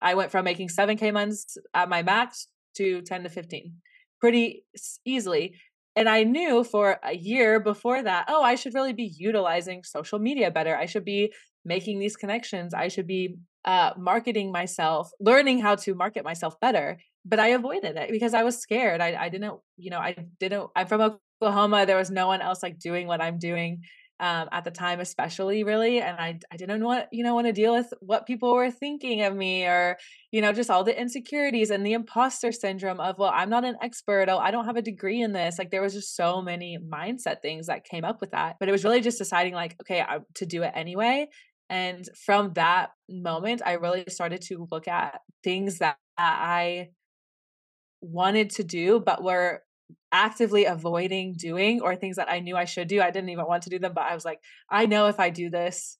I went from making seven K months at my max to ten to fifteen pretty easily. And I knew for a year before that, oh, I should really be utilizing social media better. I should be making these connections. I should be uh, marketing myself, learning how to market myself better. But I avoided it because I was scared. I, I didn't, you know, I didn't, I'm from Oklahoma. There was no one else like doing what I'm doing um, at the time, especially really. And I, I didn't want, you know, want to deal with what people were thinking of me, or, you know, just all the insecurities and the imposter syndrome of, well, I'm not an expert. Oh, I don't have a degree in this. Like there was just so many mindset things that came up with that, but it was really just deciding like, okay, I, to do it anyway. And from that moment, I really started to look at things that I wanted to do, but were actively avoiding doing, or things that I knew I should do. I didn't even want to do them, but I was like, I know if I do this,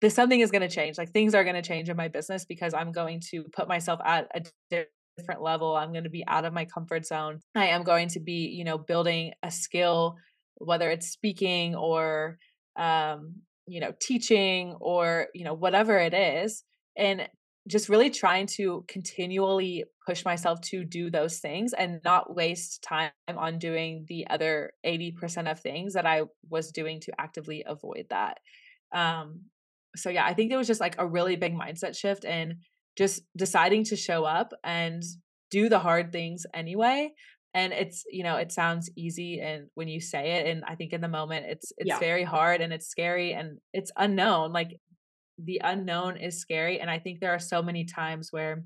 this something is going to change. Like things are going to change in my business because I'm going to put myself at a different level. I'm going to be out of my comfort zone. I am going to be, you know, building a skill, whether it's speaking or, um, you know, teaching or, you know, whatever it is. And just really trying to continually push myself to do those things and not waste time on doing the other eighty percent of things that I was doing to actively avoid that. Um, so yeah, I think it was just like a really big mindset shift and just deciding to show up and do the hard things anyway. And it's, you know, it sounds easy and when you say it, and I think in the moment it's, it's yeah. very hard and it's scary and it's unknown. Like the unknown is scary. And I think there are so many times where,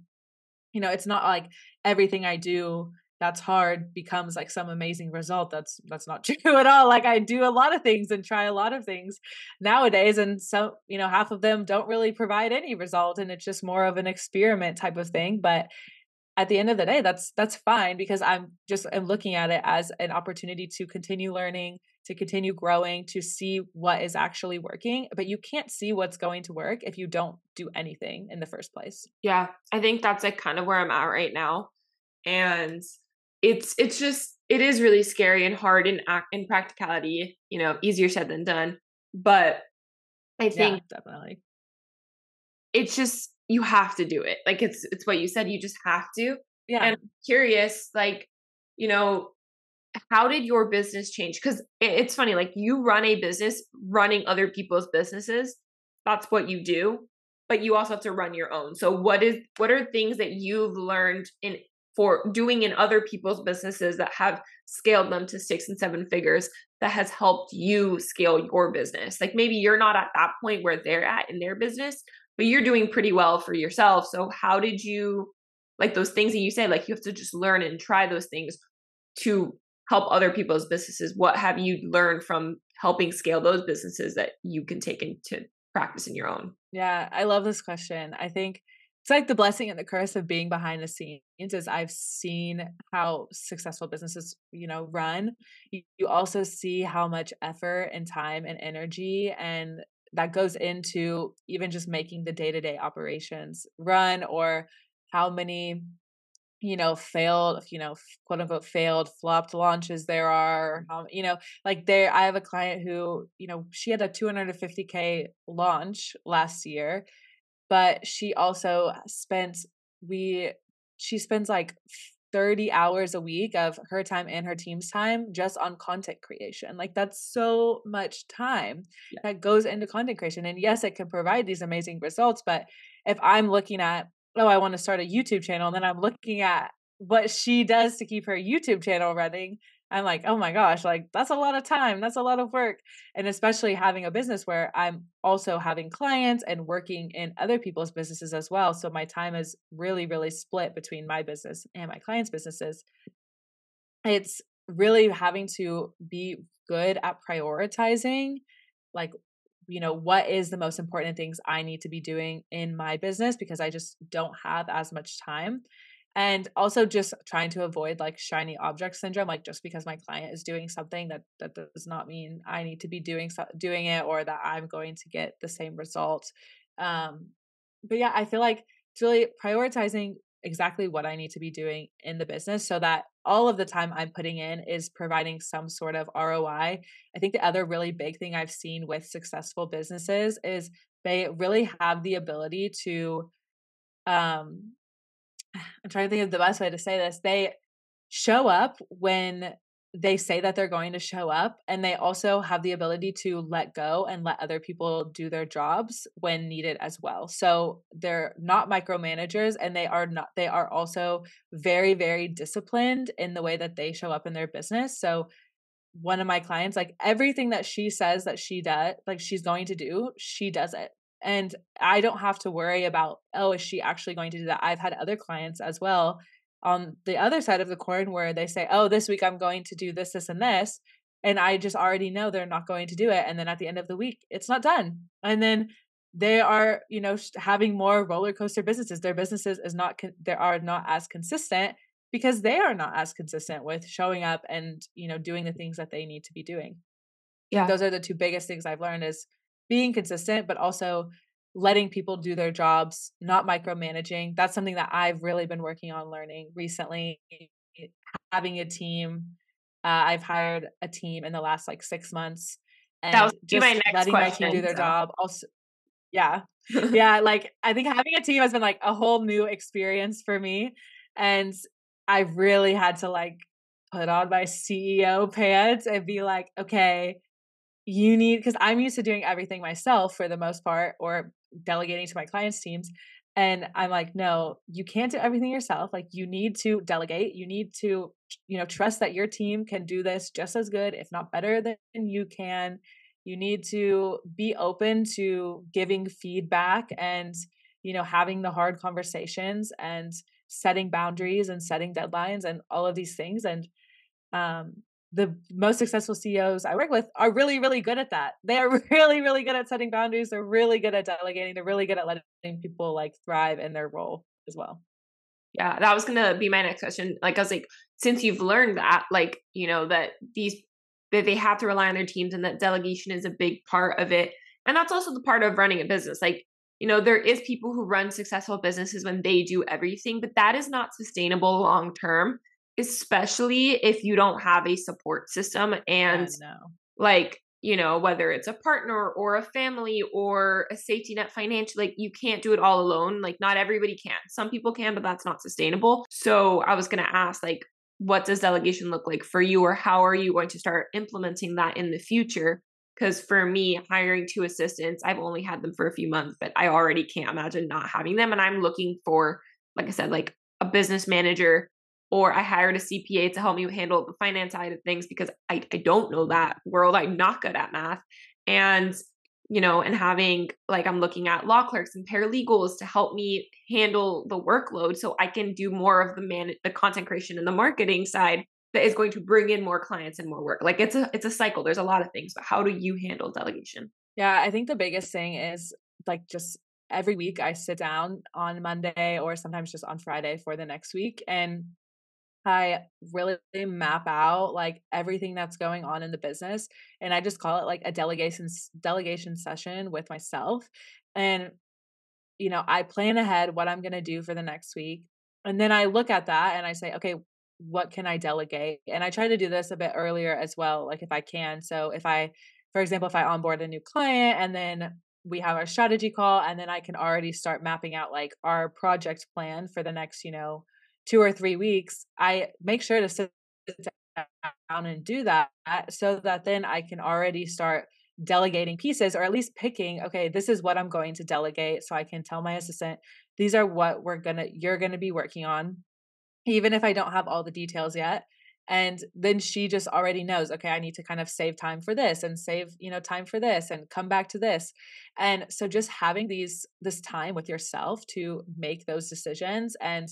you know, it's not like everything I do that's hard becomes like some amazing result. That's, that's not true at all. Like I do a lot of things and try a lot of things nowadays. And so, you know, half of them don't really provide any result. And it's just more of an experiment type of thing. But at the end of the day, that's, that's fine because I'm just, I'm looking at it as an opportunity to continue learning, to continue growing, to see what is actually working. But you can't see what's going to work if you don't do anything in the first place. Yeah. I think that's like kind of where I'm at right now. And it's, it's just, it is really scary and hard in, in practicality, you know, easier said than done. But I think yeah, definitely it's just, you have to do it. Like it's, it's what you said, you just have to. Yeah. And I'm curious, like, you know, how did your business change? Because it's funny, like you run a business running other people's businesses. That's what you do, but you also have to run your own. So what is, what are things that you've learned in for doing in other people's businesses that have scaled them to six and seven figures that has helped you scale your business? Like maybe you're not at that point where they're at in their business, but you're doing pretty well for yourself. So how did you, like those things that you say, like you have to just learn and try those things to help other people's businesses. What have you learned from helping scale those businesses that you can take into practice in your own? Yeah, I love this question. I think it's like the blessing and the curse of being behind the scenes is I've seen how successful businesses, you know, run. You, you also see how much effort and time and energy and that goes into even just making the day-to-day operations run, or how many you know, failed, you know, quote unquote failed, flopped launches there are, um, you know, like there, I have a client who, you know, she had a two hundred fifty K launch last year, but she also spent, we, she spends like thirty hours a week of her time and her team's time just on content creation. Like that's so much time yeah. that goes into content creation. And yes, it can provide these amazing results, but if I'm looking at, oh, I want to start a YouTube channel, and then I'm looking at what she does to keep her YouTube channel running, I'm like, oh my gosh, like that's a lot of time. That's a lot of work. And especially having a business where I'm also having clients and working in other people's businesses as well. So my time is really, really split between my business and my clients' businesses. It's really having to be good at prioritizing, like, you know, what is the most important things I need to be doing in my business, because I just don't have as much time. And also just trying to avoid like shiny object syndrome. Like just because my client is doing something, that, that does not mean I need to be doing, doing it, or that I'm going to get the same result. Um, but yeah, I feel like it's really prioritizing exactly what I need to be doing in the business so that all of the time I'm putting in is providing some sort of R O I. I think the other really big thing I've seen with successful businesses is they really have the ability to, um, I'm trying to think of the best way to say this. They show up when they say that they're going to show up, and they also have the ability to let go and let other people do their jobs when needed as well. So they're not micromanagers, and they are not, they are also very, very disciplined in the way that they show up in their business. So one of my clients, like everything that she says that she does, like she's going to do, she does it. And I don't have to worry about, oh, is she actually going to do that? I've had other clients as well on the other side of the coin where they say, oh, this week I'm going to do this, this, and this. And I just already know they're not going to do it. And then at the end of the week, it's not done. And then they are, you know, having more roller coaster businesses. Their businesses is not, con- they are not as consistent because they are not as consistent with showing up and, you know, doing the things that they need to be doing. Yeah. Those are the two biggest things I've learned is being consistent, but also letting people do their jobs, not micromanaging. That's something that I've really been working on learning recently, having a team. Uh, I've hired a team in the last like six months and that was just my next letting question, my team do their so. job. Also, yeah. yeah. Like I think having a team has been like a whole new experience for me. And I really had to like put on my C E O pants and be like, okay, you need, because I'm used to doing everything myself for the most part, or delegating to my clients' teams. And I'm like, no, you can't do everything yourself. Like you need to delegate. You need to, you know, trust that your team can do this just as good, if not better than you can. You need to be open to giving feedback and, you know, having the hard conversations and setting boundaries and setting deadlines and all of these things. And, um, the most successful C E Os I work with are really, really good at that. They are really, really good at setting boundaries. They're really good at delegating. They're really good at letting people like thrive in their role as well. Yeah. That was going to be my next question. Like, I was like, since you've learned that, like, you know, that these, that they have to rely on their teams and that delegation is a big part of it. And that's also the part of running a business. Like, you know, there is people who run successful businesses when they do everything, but that is not sustainable long-term. Especially if you don't have a support system and yeah, no. like, you know, whether it's a partner or a family or a safety net financially, like you can't do it all alone. Like not everybody can. Some people can, but that's not sustainable. So I was going to ask, like, what does delegation look like for you, or how are you going to start implementing that in the future? Because for me, hiring two assistants, I've only had them for a few months, but I already can't imagine not having them. And I'm looking for, like I said, like a business manager, or I hired a C P A to help me handle the finance side of things because I, I don't know that world. I'm not good at math. And, you know, and having like, I'm looking at law clerks and paralegals to help me handle the workload so I can do more of the man, the content creation and the marketing side that is going to bring in more clients and more work. Like it's a, it's a cycle. There's a lot of things, but how do you handle delegation? Yeah. I think the biggest thing is like just every week I sit down on Monday or sometimes just on Friday for the next week. And I really map out like everything that's going on in the business. And I just call it like a delegation, delegation session with myself. And, you know, I plan ahead what I'm going to do for the next week. And then I look at that and I say, okay, what can I delegate? And I try to do this a bit earlier as well, like if I can. So if I, for example, if I onboard a new client and then we have our strategy call, and then I can already start mapping out like our project plan for the next, you know, two or three weeks, I make sure to sit down and do that so that then I can already start delegating pieces, or at least picking, okay, this is what I'm going to delegate. So I can tell my assistant, these are what we're going to, you're going to be working on, even if I don't have all the details yet. And then she just already knows, okay, I need to kind of save time for this and save, you know, time for this and come back to this. And so just having these, this time with yourself to make those decisions and,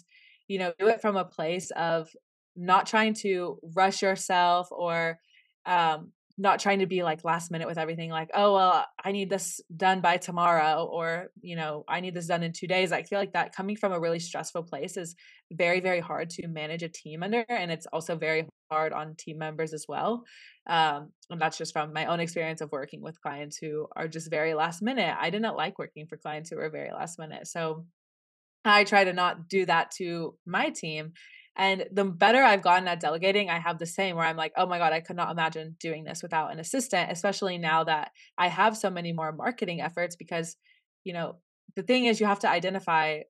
you know, do it from a place of not trying to rush yourself or, um, not trying to be like last minute with everything, like, oh, well, I need this done by tomorrow, or, you know, I need this done in two days. I feel like that coming from a really stressful place is very, very hard to manage a team under. And it's also very hard on team members as well. Um, and that's just from my own experience of working with clients who are just very last minute. I did not like working for clients who were very last minute. So I try to not do that to my team. And the better I've gotten at delegating, I have the same where I'm like, oh my God, I could not imagine doing this without an assistant, especially now that I have so many more marketing efforts. Because, you know, the thing is, you have to identify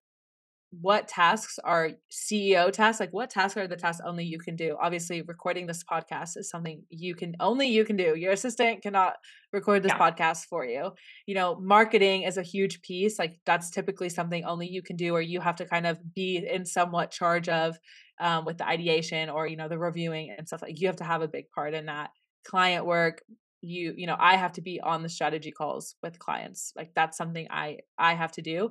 what tasks are C E O tasks, like what tasks are the tasks only you can do. Obviously, recording this podcast is something you can only you can do. Your assistant cannot record this yeah. podcast for you. You know, marketing is a huge piece. Like that's typically something only you can do, or you have to kind of be in somewhat charge of um, with the ideation or, you know, the reviewing and stuff. Like you have to have a big part in that. Client work. You, you know, I have to be on the strategy calls with clients. Like that's something I, I have to do,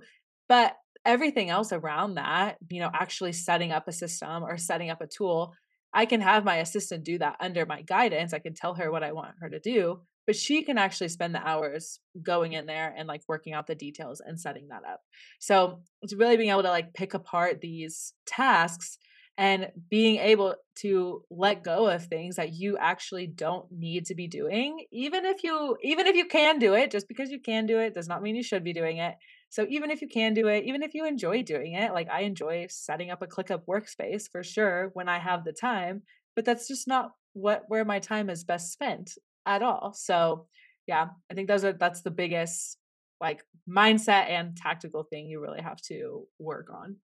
but everything else around that, you know, actually setting up a system or setting up a tool, I can have my assistant do that under my guidance. I can tell her what I want her to do, but she can actually spend the hours going in there and like working out the details and setting that up. So it's really being able to like pick apart these tasks and being able to let go of things that you actually don't need to be doing. Even if you, even if you can do it, just because you can do it does not mean you should be doing it. So even if you can do it, even if you enjoy doing it, like I enjoy setting up a ClickUp workspace for sure when I have the time, but that's just not what, where my time is best spent at all. So yeah, I think those are, that's the biggest like mindset and tactical thing you really have to work on.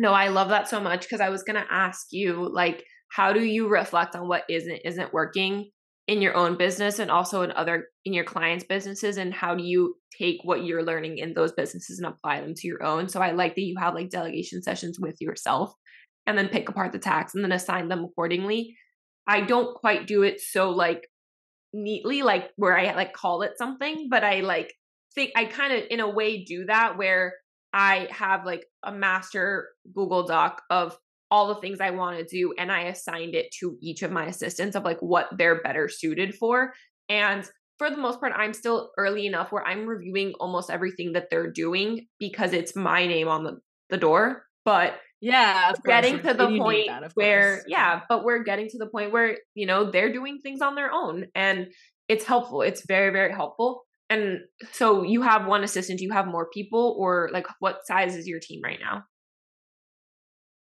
No, I love that so much. Cause I was going to ask you, like, how do you reflect on what isn't, isn't working in your own business and also in other, in your clients' businesses, and how do you take what you're learning in those businesses and apply them to your own? So I like that you have like delegation sessions with yourself and then pick apart the tasks and then assign them accordingly. I don't quite do it so like neatly, like where I like call it something, but I like think I kind of in a way do that where I have like a master Google Doc of all the things I want to do. And I assigned it to each of my assistants of like what they're better suited for. And for the most part, I'm still early enough where I'm reviewing almost everything that they're doing because it's my name on the, the door. But yeah, of getting course. to the you point that, where, yeah, but we're getting to the point where, you know, they're doing things on their own and it's helpful. It's very, very helpful. And so you have one assistant, do you have more people, or like what size is your team right now?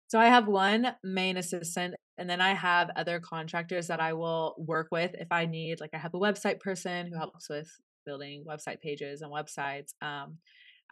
So I have one main assistant, and then I have other contractors that I will work with if I need, like I have a website person who helps with building website pages and websites. Um,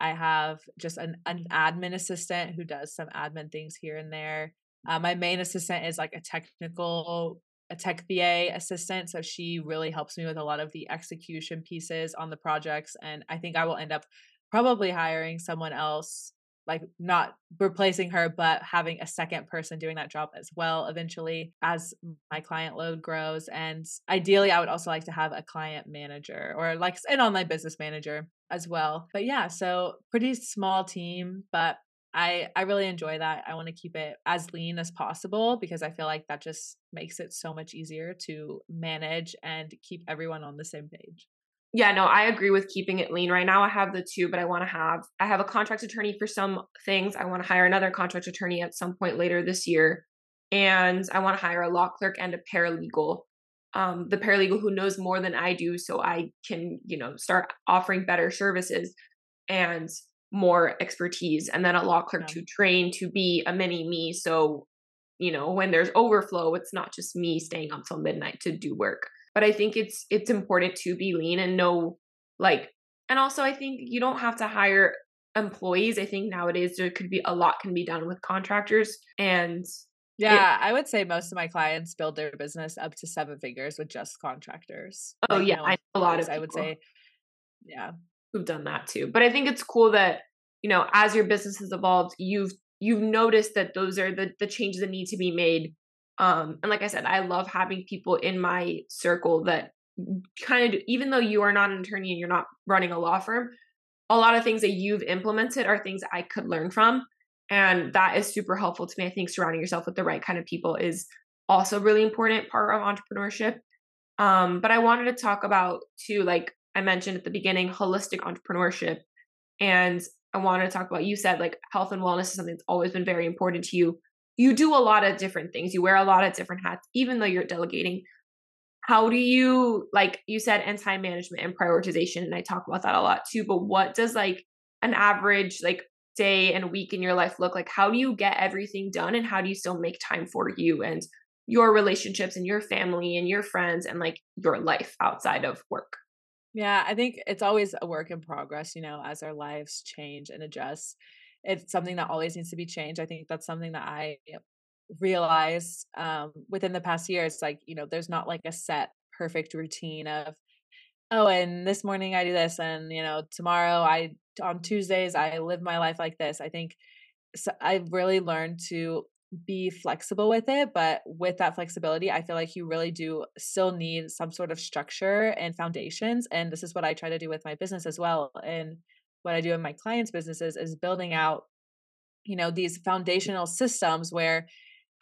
I have just an, an admin assistant who does some admin things here and there. Uh, my main assistant is like a technical, a tech V A assistant. So she really helps me with a lot of the execution pieces on the projects. And I think I will end up probably hiring someone else, like not replacing her, but having a second person doing that job as well eventually as my client load grows. And ideally, I would also like to have a client manager or like an online business manager as well. But yeah, so pretty small team, but I, I really enjoy that. I want to keep it as lean as possible because I feel like that just makes it so much easier to manage and keep everyone on the same page. Yeah, no, I agree with keeping it lean. Right now I have the two, but I want to have, I have a contract attorney for some things. I want to hire another contract attorney at some point later this year. And I want to hire a law clerk and a paralegal, um, the paralegal who knows more than I do. So I can, you know, start offering better services. And more expertise, and then a law clerk yeah. to train to be a mini me. So, you know, when there's overflow, it's not just me staying up till midnight to do work. But I think it's, it's important to be lean and know, like, and also I think you don't have to hire employees. I think nowadays there could be a lot can be done with contractors. And yeah, it, I would say most of my clients build their business up to seven figures with just contractors. Oh like, yeah. No I know a lot of people, I would say, yeah, who've done that too. But I think it's cool that, you know, as your business has evolved, you've, you've noticed that those are the, the changes that need to be made. Um, and like I said, I love having people in my circle that kind of, even though you are not an attorney and you're not running a law firm, a lot of things that you've implemented are things I could learn from. And that is super helpful to me. I think surrounding yourself with the right kind of people is also really important part of entrepreneurship. Um, but I wanted to talk about too, like I mentioned at the beginning, holistic entrepreneurship. And I wanted to talk about, you said like health and wellness is something that's always been very important to you. You do a lot of different things. You wear a lot of different hats, even though you're delegating. How do you, like you said, and time management and prioritization. And I talk about that a lot too, but what does like an average like day and week in your life look like? How do you get everything done? And how do you still make time for you and your relationships and your family and your friends and like your life outside of work? Yeah, I think it's always a work in progress, you know, as our lives change and adjust. It's something that always needs to be changed. I think that's something that I realized um, within the past year. It's like, you know, there's not like a set perfect routine of, oh, and this morning I do this. And, you know, tomorrow I, on Tuesdays, I live my life like this. I think so I've really learned to be flexible with it. But with that flexibility, I feel like you really do still need some sort of structure and foundations. And this is what I try to do with my business as well. And what I do in my clients' businesses is building out, you know, these foundational systems where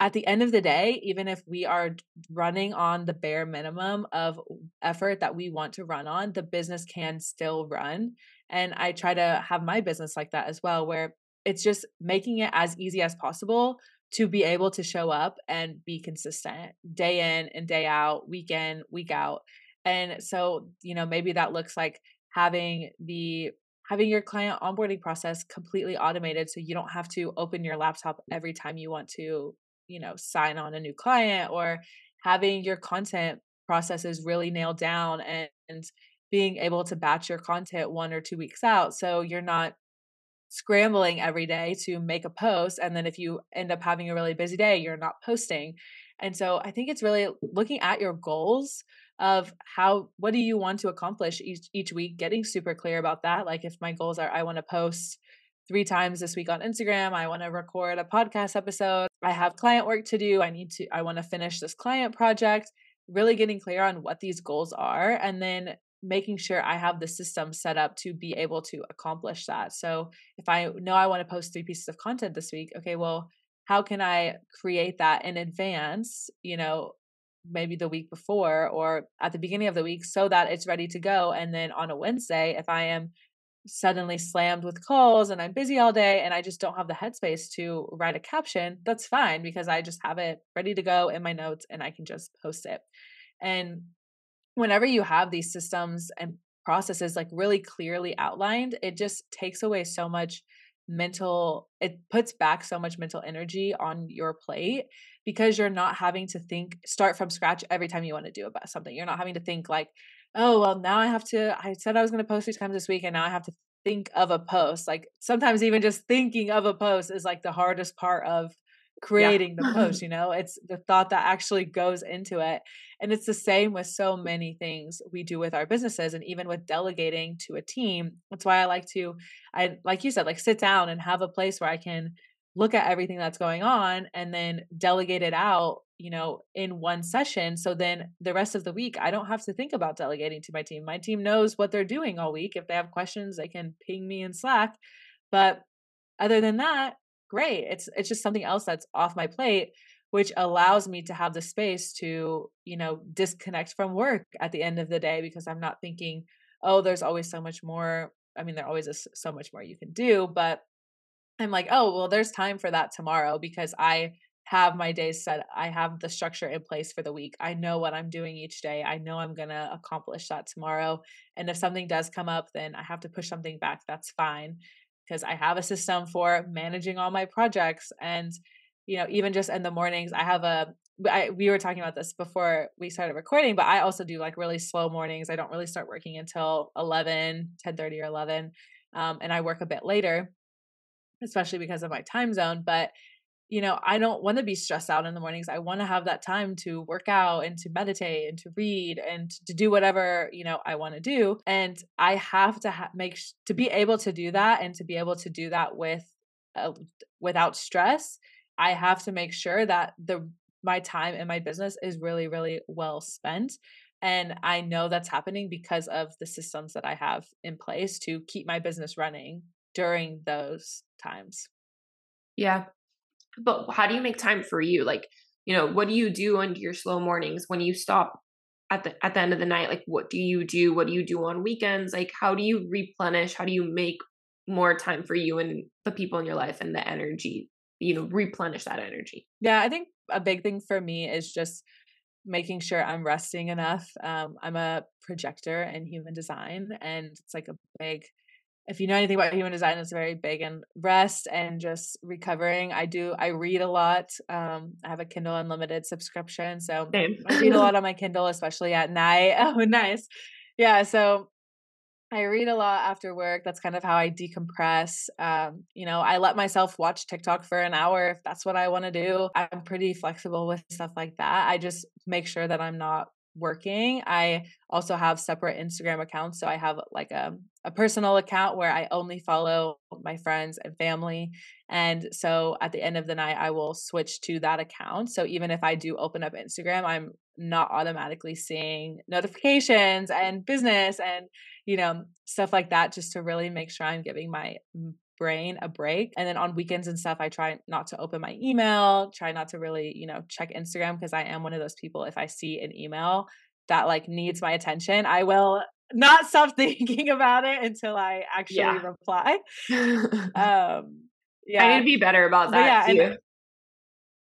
at the end of the day, even if we are running on the bare minimum of effort that we want to run on, the business can still run. And I try to have my business like that as well, where it's just making it as easy as possible to be able to show up and be consistent day in and day out, week in, week out. And so, you know, maybe that looks like having the having your client onboarding process completely automated so you don't have to open your laptop every time you want to, you know, sign on a new client, or having your content processes really nailed down and, and being able to batch your content one or two weeks out. So you're not scrambling every day to make a post. And then if you end up having a really busy day, you're not posting. And so I think it's really looking at your goals of how, what do you want to accomplish each, each week, getting super clear about that. Like if my goals are, I want to post three times this week on Instagram, I want to record a podcast episode, I have client work to do, I need to, I want to finish this client project, really getting clear on what these goals are, and then making sure I have the system set up to be able to accomplish that. So if I know I want to post three pieces of content this week, okay, well, how can I create that in advance, you know, maybe the week before or at the beginning of the week so that it's ready to go. And then on a Wednesday, if I am suddenly slammed with calls and I'm busy all day and I just don't have the headspace to write a caption, that's fine because I just have it ready to go in my notes and I can just post it. And whenever you have these systems and processes like really clearly outlined, it just takes away so much mental, it puts back so much mental energy on your plate because you're not having to think, start from scratch every time you want to do about something. You're not having to think like, oh, well, now I have to, I said I was going to post three times this week and now I have to think of a post. Like sometimes even just thinking of a post is like the hardest part of creating yeah. the post, you know, it's the thought that actually goes into it. And it's the same with so many things we do with our businesses and even with delegating to a team. That's why I like to, I, like you said, like sit down and have a place where I can look at everything that's going on and then delegate it out, you know, in one session. So then the rest of the week, I don't have to think about delegating to my team. My team knows what they're doing all week. If they have questions, they can ping me in Slack. But other than that, great. It's, it's just something else that's off my plate, which allows me to have the space to, you know, disconnect from work at the end of the day, because I'm not thinking, oh, there's always so much more. I mean, there always is so much more you can do, but I'm like, oh, well, there's time for that tomorrow because I have my days set. I have the structure in place for the week. I know what I'm doing each day. I know I'm going to accomplish that tomorrow. And if something does come up, then I have to push something back. That's fine. because I have a system for managing all my projects. And, you know, even just in the mornings, I have a, I, we were talking about this before we started recording, but I also do like really slow mornings. I don't really start working until eleven, ten thirty or eleven. Um, and I work a bit later, especially because of my time zone. But, you know, I don't want to be stressed out in the mornings. I want to have that time to work out and to meditate and to read and to do whatever, you know, I want to do. And I have to ha- make, sh- to be able to do that and to be able to do that with, uh, without stress, I have to make sure that the my time in my business is really, really well spent. And I know that's happening because of the systems that I have in place to keep my business running during those times. Yeah. But how do you make time for you? Like, you know, what do you do under your slow mornings when you stop at the, at the end of the night? Like, what do you do? What do you do on weekends? Like, how do you replenish? How do you make more time for you and the people in your life and the energy, you know, replenish that energy? Yeah. I think a big thing for me is just making sure I'm resting enough. Um, I'm a projector in human design, and it's like a big, if you know anything about human design, it's very big in rest and just recovering. I do, I read a lot. Um, I have a Kindle Unlimited subscription. So Same. I read a lot on my Kindle, especially at night. Oh, nice. Yeah. So I read a lot after work. That's kind of how I decompress. Um, you know, I let myself watch TikTok for an hour if that's what I want to do. I'm pretty flexible with stuff like that. I just make sure that I'm not working. I also have separate Instagram accounts. So I have like a, a personal account where I only follow my friends and family. And so at the end of the night, I will switch to that account. So even if I do open up Instagram, I'm not automatically seeing notifications and business and, you know, stuff like that, just to really make sure I'm giving my brain a break. And then on weekends and stuff, I try not to open my email, try not to really, you know, check Instagram, because I am one of those people, if I see an email that like needs my attention, I will not stop thinking about it until I actually yeah. reply. um, yeah. I need to be better about that yeah, too. And-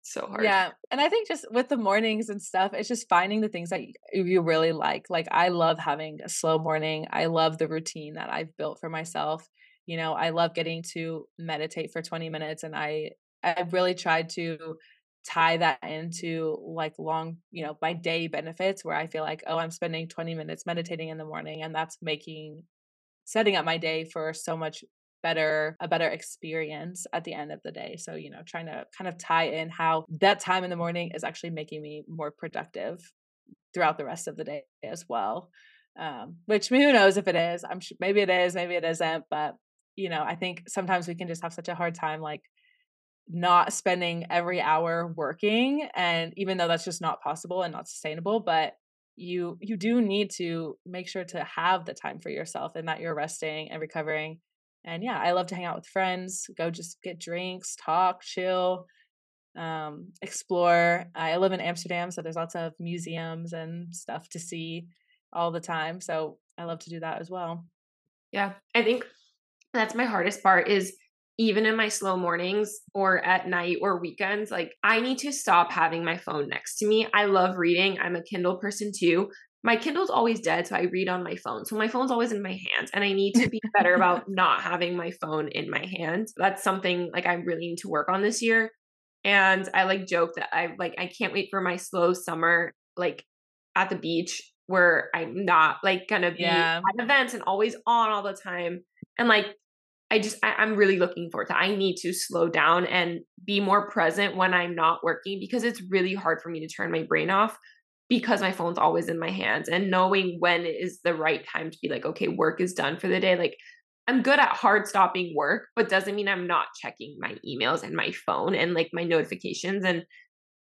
so hard. Yeah. And I think just with the mornings and stuff, it's just finding the things that you really like. Like, I love having a slow morning. I love the routine that I've built for myself. You know, I love getting to meditate for twenty minutes. And I, I really tried to tie that into like long, you know, my day benefits, where I feel like, oh, I'm spending twenty minutes meditating in the morning. And that's making, setting up my day for so much better, a better experience at the end of the day. So, you know, trying to kind of tie in how that time in the morning is actually making me more productive throughout the rest of the day as well. Um, which who knows if it is, I'm sure maybe it is, maybe it isn't, but you know, I think sometimes we can just have such a hard time, like not spending every hour working. And even though that's just not possible and not sustainable, but you, you do need to make sure to have the time for yourself and that you're resting and recovering. And yeah, I love to hang out with friends, go just get drinks, talk, chill, um, explore. I live in Amsterdam, so there's lots of museums and stuff to see all the time. So I love to do that as well. Yeah, I think that's my hardest part is even in my slow mornings or at night or weekends, like I need to stop having my phone next to me. I love reading. I'm a Kindle person too. My Kindle's always dead, so I read on my phone. So my phone's always in my hands, and I need to be better about not having my phone in my hands. That's something like I really need to work on this year. And I like joke that I like I can't wait for my slow summer, like at the beach, where I'm not like gonna be yeah. at events and always on all the time. And like I just I, I'm really looking forward to. I need to slow down and be more present when I'm not working, because it's really hard for me to turn my brain off, because my phone's always in my hands. And knowing when is the right time to be like, okay, work is done for the day. Like I'm good at hard stopping work, but doesn't mean I'm not checking my emails and my phone and like my notifications. And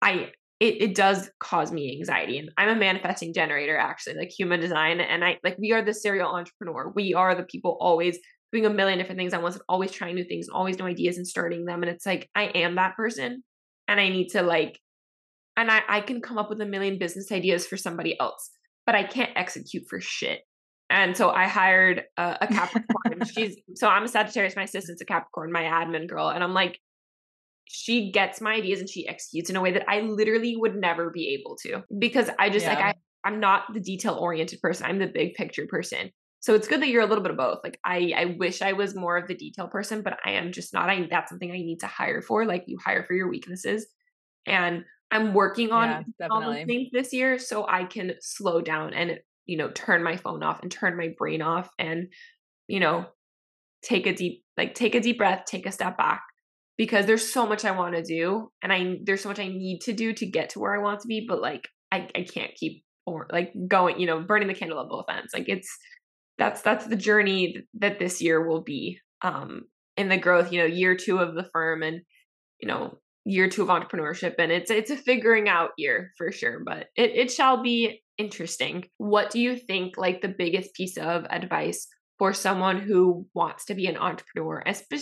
I, it, it does cause me anxiety. And I'm a manifesting generator, actually, like human design. And I like, we are the serial entrepreneur. We are the people always doing a million different things at once, always trying new things, always new ideas and starting them. And it's like, I am that person, and I need to like, And I, I can come up with a million business ideas for somebody else, but I can't execute for shit. And so I hired a, a Capricorn. She's so I'm a Sagittarius. My assistant's a Capricorn, my admin girl. And I'm like, she gets my ideas and she executes in a way that I literally would never be able to, because I just yeah. like, I, I'm not the detail oriented person. I'm the big picture person. So it's good that you're a little bit of both. Like I, I wish I was more of the detail person, but I am just not. I, that's something I need to hire for. Like you hire for your weaknesses, and I'm working on yeah, all those things this year so I can slow down and, you know, turn my phone off and turn my brain off and, you know, take a deep, like take a deep breath, take a step back, because there's so much I want to do. And I, there's so much I need to do to get to where I want to be, but like, I, I can't keep or like going, you know, burning the candle at both ends. Like it's, that's, that's the journey that this year will be, um, in the growth, you know, year two of the firm and, you know, year two of entrepreneurship. And it's, it's a figuring out year for sure, but it, it shall be interesting. What do you think like the biggest piece of advice for someone who wants to be an entrepreneur,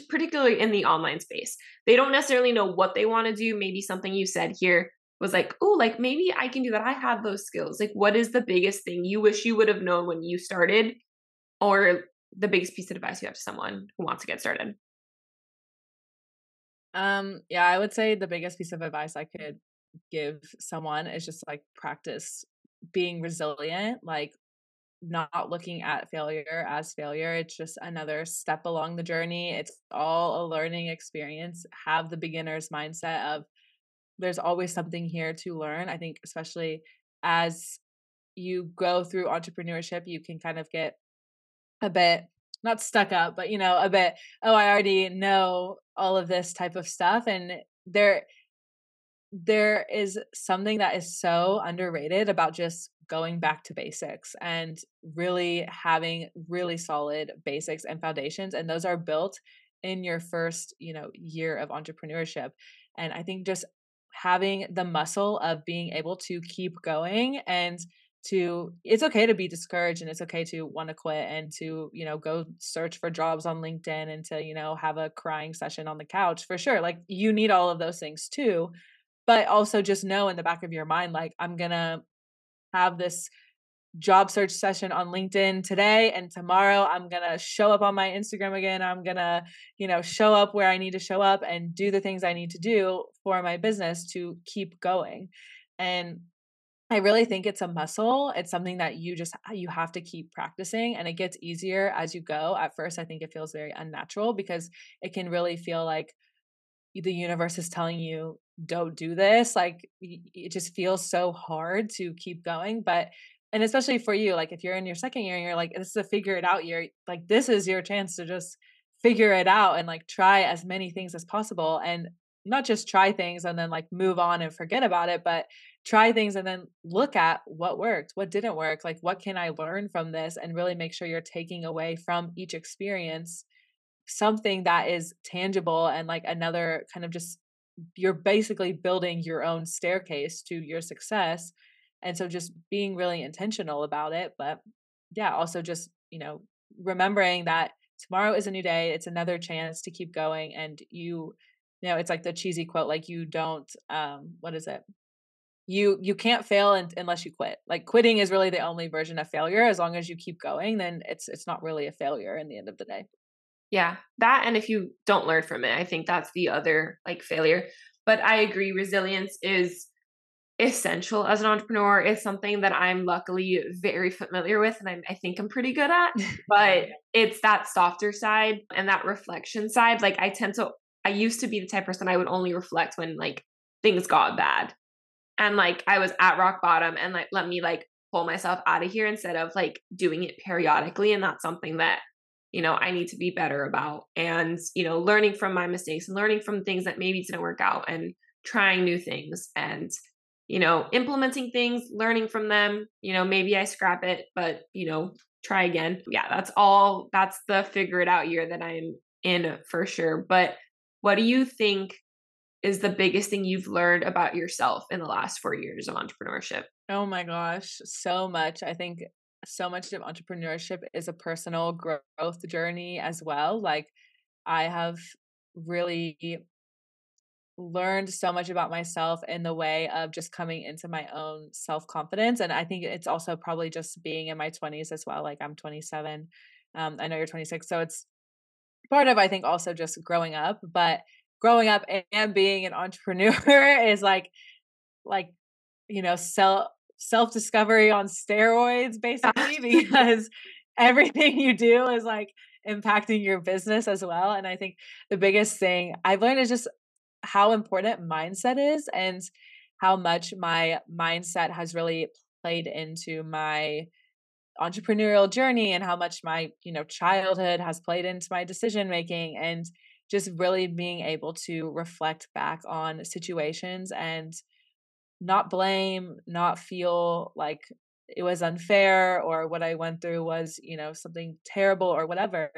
particularly in the online space? They don't necessarily know what they want to do. Maybe something you said here was like, oh, like maybe I can do that. I have those skills. Like what is the biggest thing you wish you would have known when you started, or the biggest piece of advice you have to someone who wants to get started? Um, yeah, I would say the biggest piece of advice I could give someone is just like practice being resilient, like not looking at failure as failure. It's just another step along the journey. It's all a learning experience. Have the beginner's mindset of there's always something here to learn. I think especially as you go through entrepreneurship, you can kind of get a bit, not stuck up, but you know, a bit, oh, I already know all of this type of stuff. And there, there is something that is so underrated about just going back to basics and really having really solid basics and foundations. And those are built in your first, you know, year of entrepreneurship. And I think just having the muscle of being able to keep going and to, it's okay to be discouraged and it's okay to want to quit and to, you know, go search for jobs on LinkedIn and to, you know, have a crying session on the couch for sure. Like you need all of those things too, but also just know in the back of your mind, like I'm going to have this job search session on LinkedIn today. And tomorrow I'm going to show up on my Instagram again. I'm going to, you know, show up where I need to show up and do the things I need to do for my business to keep going. And I really think it's a muscle. It's something that you just, you have to keep practicing, and it gets easier as you go. At first, I think it feels very unnatural because it can really feel like the universe is telling you, don't do this. Like it just feels so hard to keep going. But, and especially for you, like if you're in your second year and you're like, this is a figure it out year, like this is your chance to just figure it out and like try as many things as possible. And not just try things and then like move on and forget about it, but try things and then look at what worked, what didn't work, like what can I learn from this, and really make sure you're taking away from each experience something that is tangible and like another kind of just, you're basically building your own staircase to your success. And so just being really intentional about it, but yeah, also just, you know, remembering that tomorrow is a new day. It's another chance to keep going. And you You know, it's like the cheesy quote, like you don't, um, what is it? You, you can't fail in, unless you quit. Like quitting is really the only version of failure. As long as you keep going, then it's, it's not really a failure in the end of the day. Yeah. That. And if you don't learn from it, I think that's the other like failure, but I agree. Resilience is essential as an entrepreneur. It's something that I'm luckily very familiar with. And I'm, I think I'm pretty good at, but it's that softer side and that reflection side. Like I tend to, I used to be the type of person I would only reflect when like things got bad and like I was at rock bottom, and like, let me like pull myself out of here instead of like doing it periodically. And that's something that, you know, I need to be better about, and, you know, learning from my mistakes and learning from things that maybe didn't work out and trying new things and, you know, implementing things, learning from them. You know, maybe I scrap it, but you know, try again. Yeah. That's all, that's the figure it out year that I'm in for sure. But what do you think is the biggest thing you've learned about yourself in the last four years of entrepreneurship? Oh my gosh, so much. I think so much of entrepreneurship is a personal growth journey as well. Like I have really learned so much about myself in the way of just coming into my own self-confidence. And I think it's also probably just being in my twenties as well. Like I'm twenty-seven. Um, I know you're twenty-six. So it's part of, I think, also just growing up, but growing up and being an entrepreneur is like, like, you know, self, self-discovery on steroids, basically, because everything you do is like impacting your business as well. And I think the biggest thing I've learned is just how important mindset is and how much my mindset has really played into my entrepreneurial journey and how much my, you know, childhood has played into my decision making, and just really being able to reflect back on situations and not blame, not feel like it was unfair or what I went through was, you know, something terrible or whatever,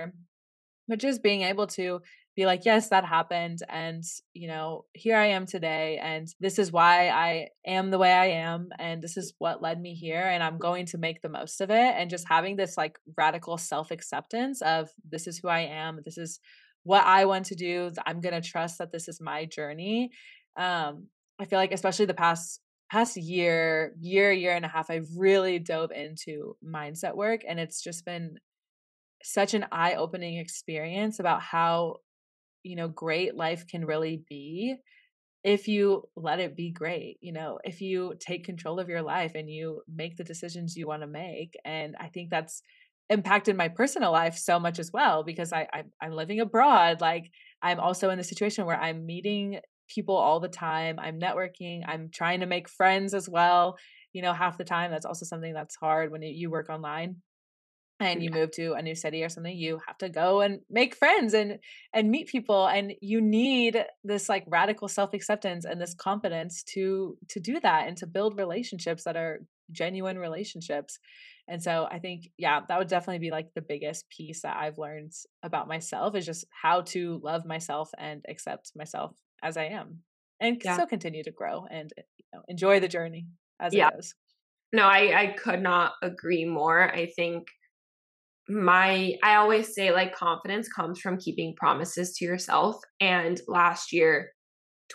but just being able to be like, yes, that happened. And, you know, here I am today. And this is why I am the way I am. And this is what led me here. And I'm going to make the most of it. And just having this like radical self-acceptance of this is who I am. This is what I want to do. I'm going to trust that this is my journey. Um, I feel like especially the past past year, year, year and a half, I've really dove into mindset work. And it's just been such an eye-opening experience about how, you know, great life can really be if you let it be great, you know, if you take control of your life and you make the decisions you want to make. And I think that's impacted my personal life so much as well, because I, I, I'm living abroad. Like I'm also in the situation where I'm meeting people all the time. I'm networking. I'm trying to make friends as well. You know, half the time, that's also something that's hard when you work online and you move to a new city or something. You have to go and make friends and, and meet people. And you need this like radical self-acceptance and this confidence to, to do that and to build relationships that are genuine relationships. And so I think, yeah, that would definitely be like the biggest piece that I've learned about myself is just how to love myself and accept myself as I am and yeah. still continue to grow and, you know, enjoy the journey as yeah. it is. No, I, I could not agree more. I think my, I always say like confidence comes from keeping promises to yourself. And last year,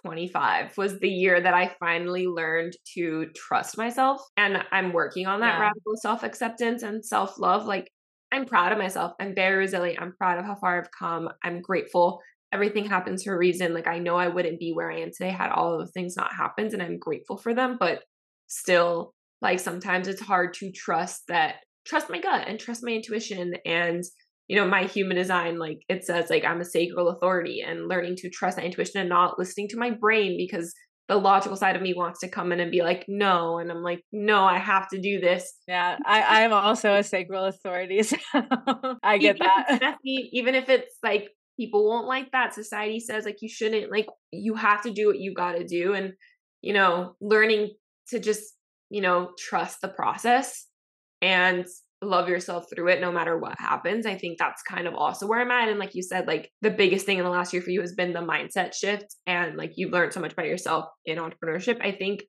twenty-five was the year that I finally learned to trust myself. And I'm working on that yeah. radical self-acceptance and self-love. Like I'm proud of myself. I'm very resilient. I'm proud of how far I've come. I'm grateful. Everything happens for a reason. Like I know I wouldn't be where I am today had all of those things not happened, and I'm grateful for them, but still like sometimes it's hard to trust that trust my gut and trust my intuition. And, you know, my human design, like it says, like I'm a sacral authority, and learning to trust that intuition and not listening to my brain because the logical side of me wants to come in and be like, no. And I'm like, no, I have to do this. Yeah. I am also a sacral authority. So I get even that. If messy, even if it's like, people won't like that. Society says like, you shouldn't, like, you have to do what you got to do. And, you know, learning to just, you know, trust the process and love yourself through it, no matter what happens. I think that's kind of also where I'm at. And like you said, like the biggest thing in the last year for you has been the mindset shift. And like, you've learned so much about yourself in entrepreneurship. I think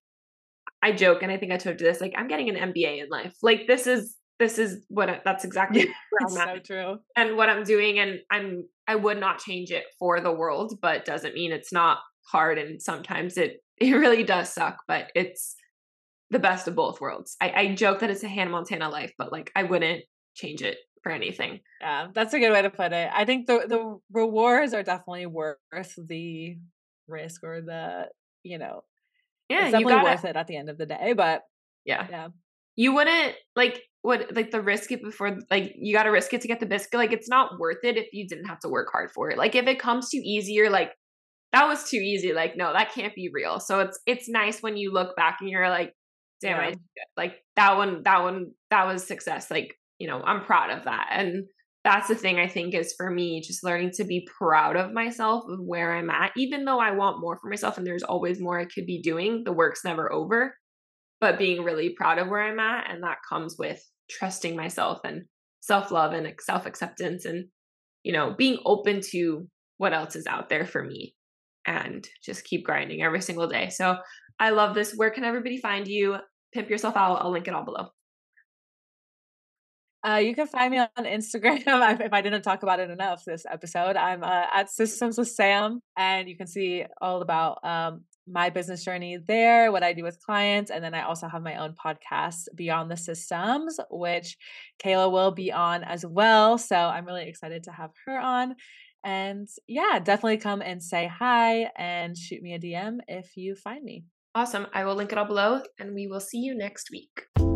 I joke, and I think I told you this, like I'm getting an M B A in life. Like this is, this is what, I, that's exactly where I'm at. So true. And what I'm doing. And I'm, I would not change it for the world, but doesn't mean it's not hard. And sometimes it, it really does suck, but it's the best of both worlds. I, I joke that it's a Hannah Montana life, but like I wouldn't change it for anything. Yeah, that's a good way to put it. I think the the rewards are definitely worth the risk or the, you know, yeah, it's definitely worth it at the end of the day. But yeah, yeah, you wouldn't like what like the risk it before like you got to risk it to get the biscuit. Like it's not worth it if you didn't have to work hard for it. Like if it comes too easy, you're like that was too easy. Like no, that can't be real. So it's it's nice when you look back and you're like, damn, yeah. I like that one, that one, that was success. Like, you know, I'm proud of that. And that's the thing I think is for me, just learning to be proud of myself, of where I'm at, even though I want more for myself and there's always more I could be doing. The work's never over, but being really proud of where I'm at. And that comes with trusting myself and self-love and self-acceptance and, you know, being open to what else is out there for me and just keep grinding every single day. So I love this. Where can everybody find you? Pimp yourself out. I'll link it all below. Uh, you can find me on Instagram. If I didn't talk about it enough this episode, I'm uh, at Systems with Sam, and you can see all about um, my business journey there, what I do with clients. And then I also have my own podcast, Beyond the Systems, which Kayla will be on as well. So I'm really excited to have her on. And yeah, definitely come and say hi and shoot me a D M if you find me. Awesome. I will link it all below, and we will see you next week.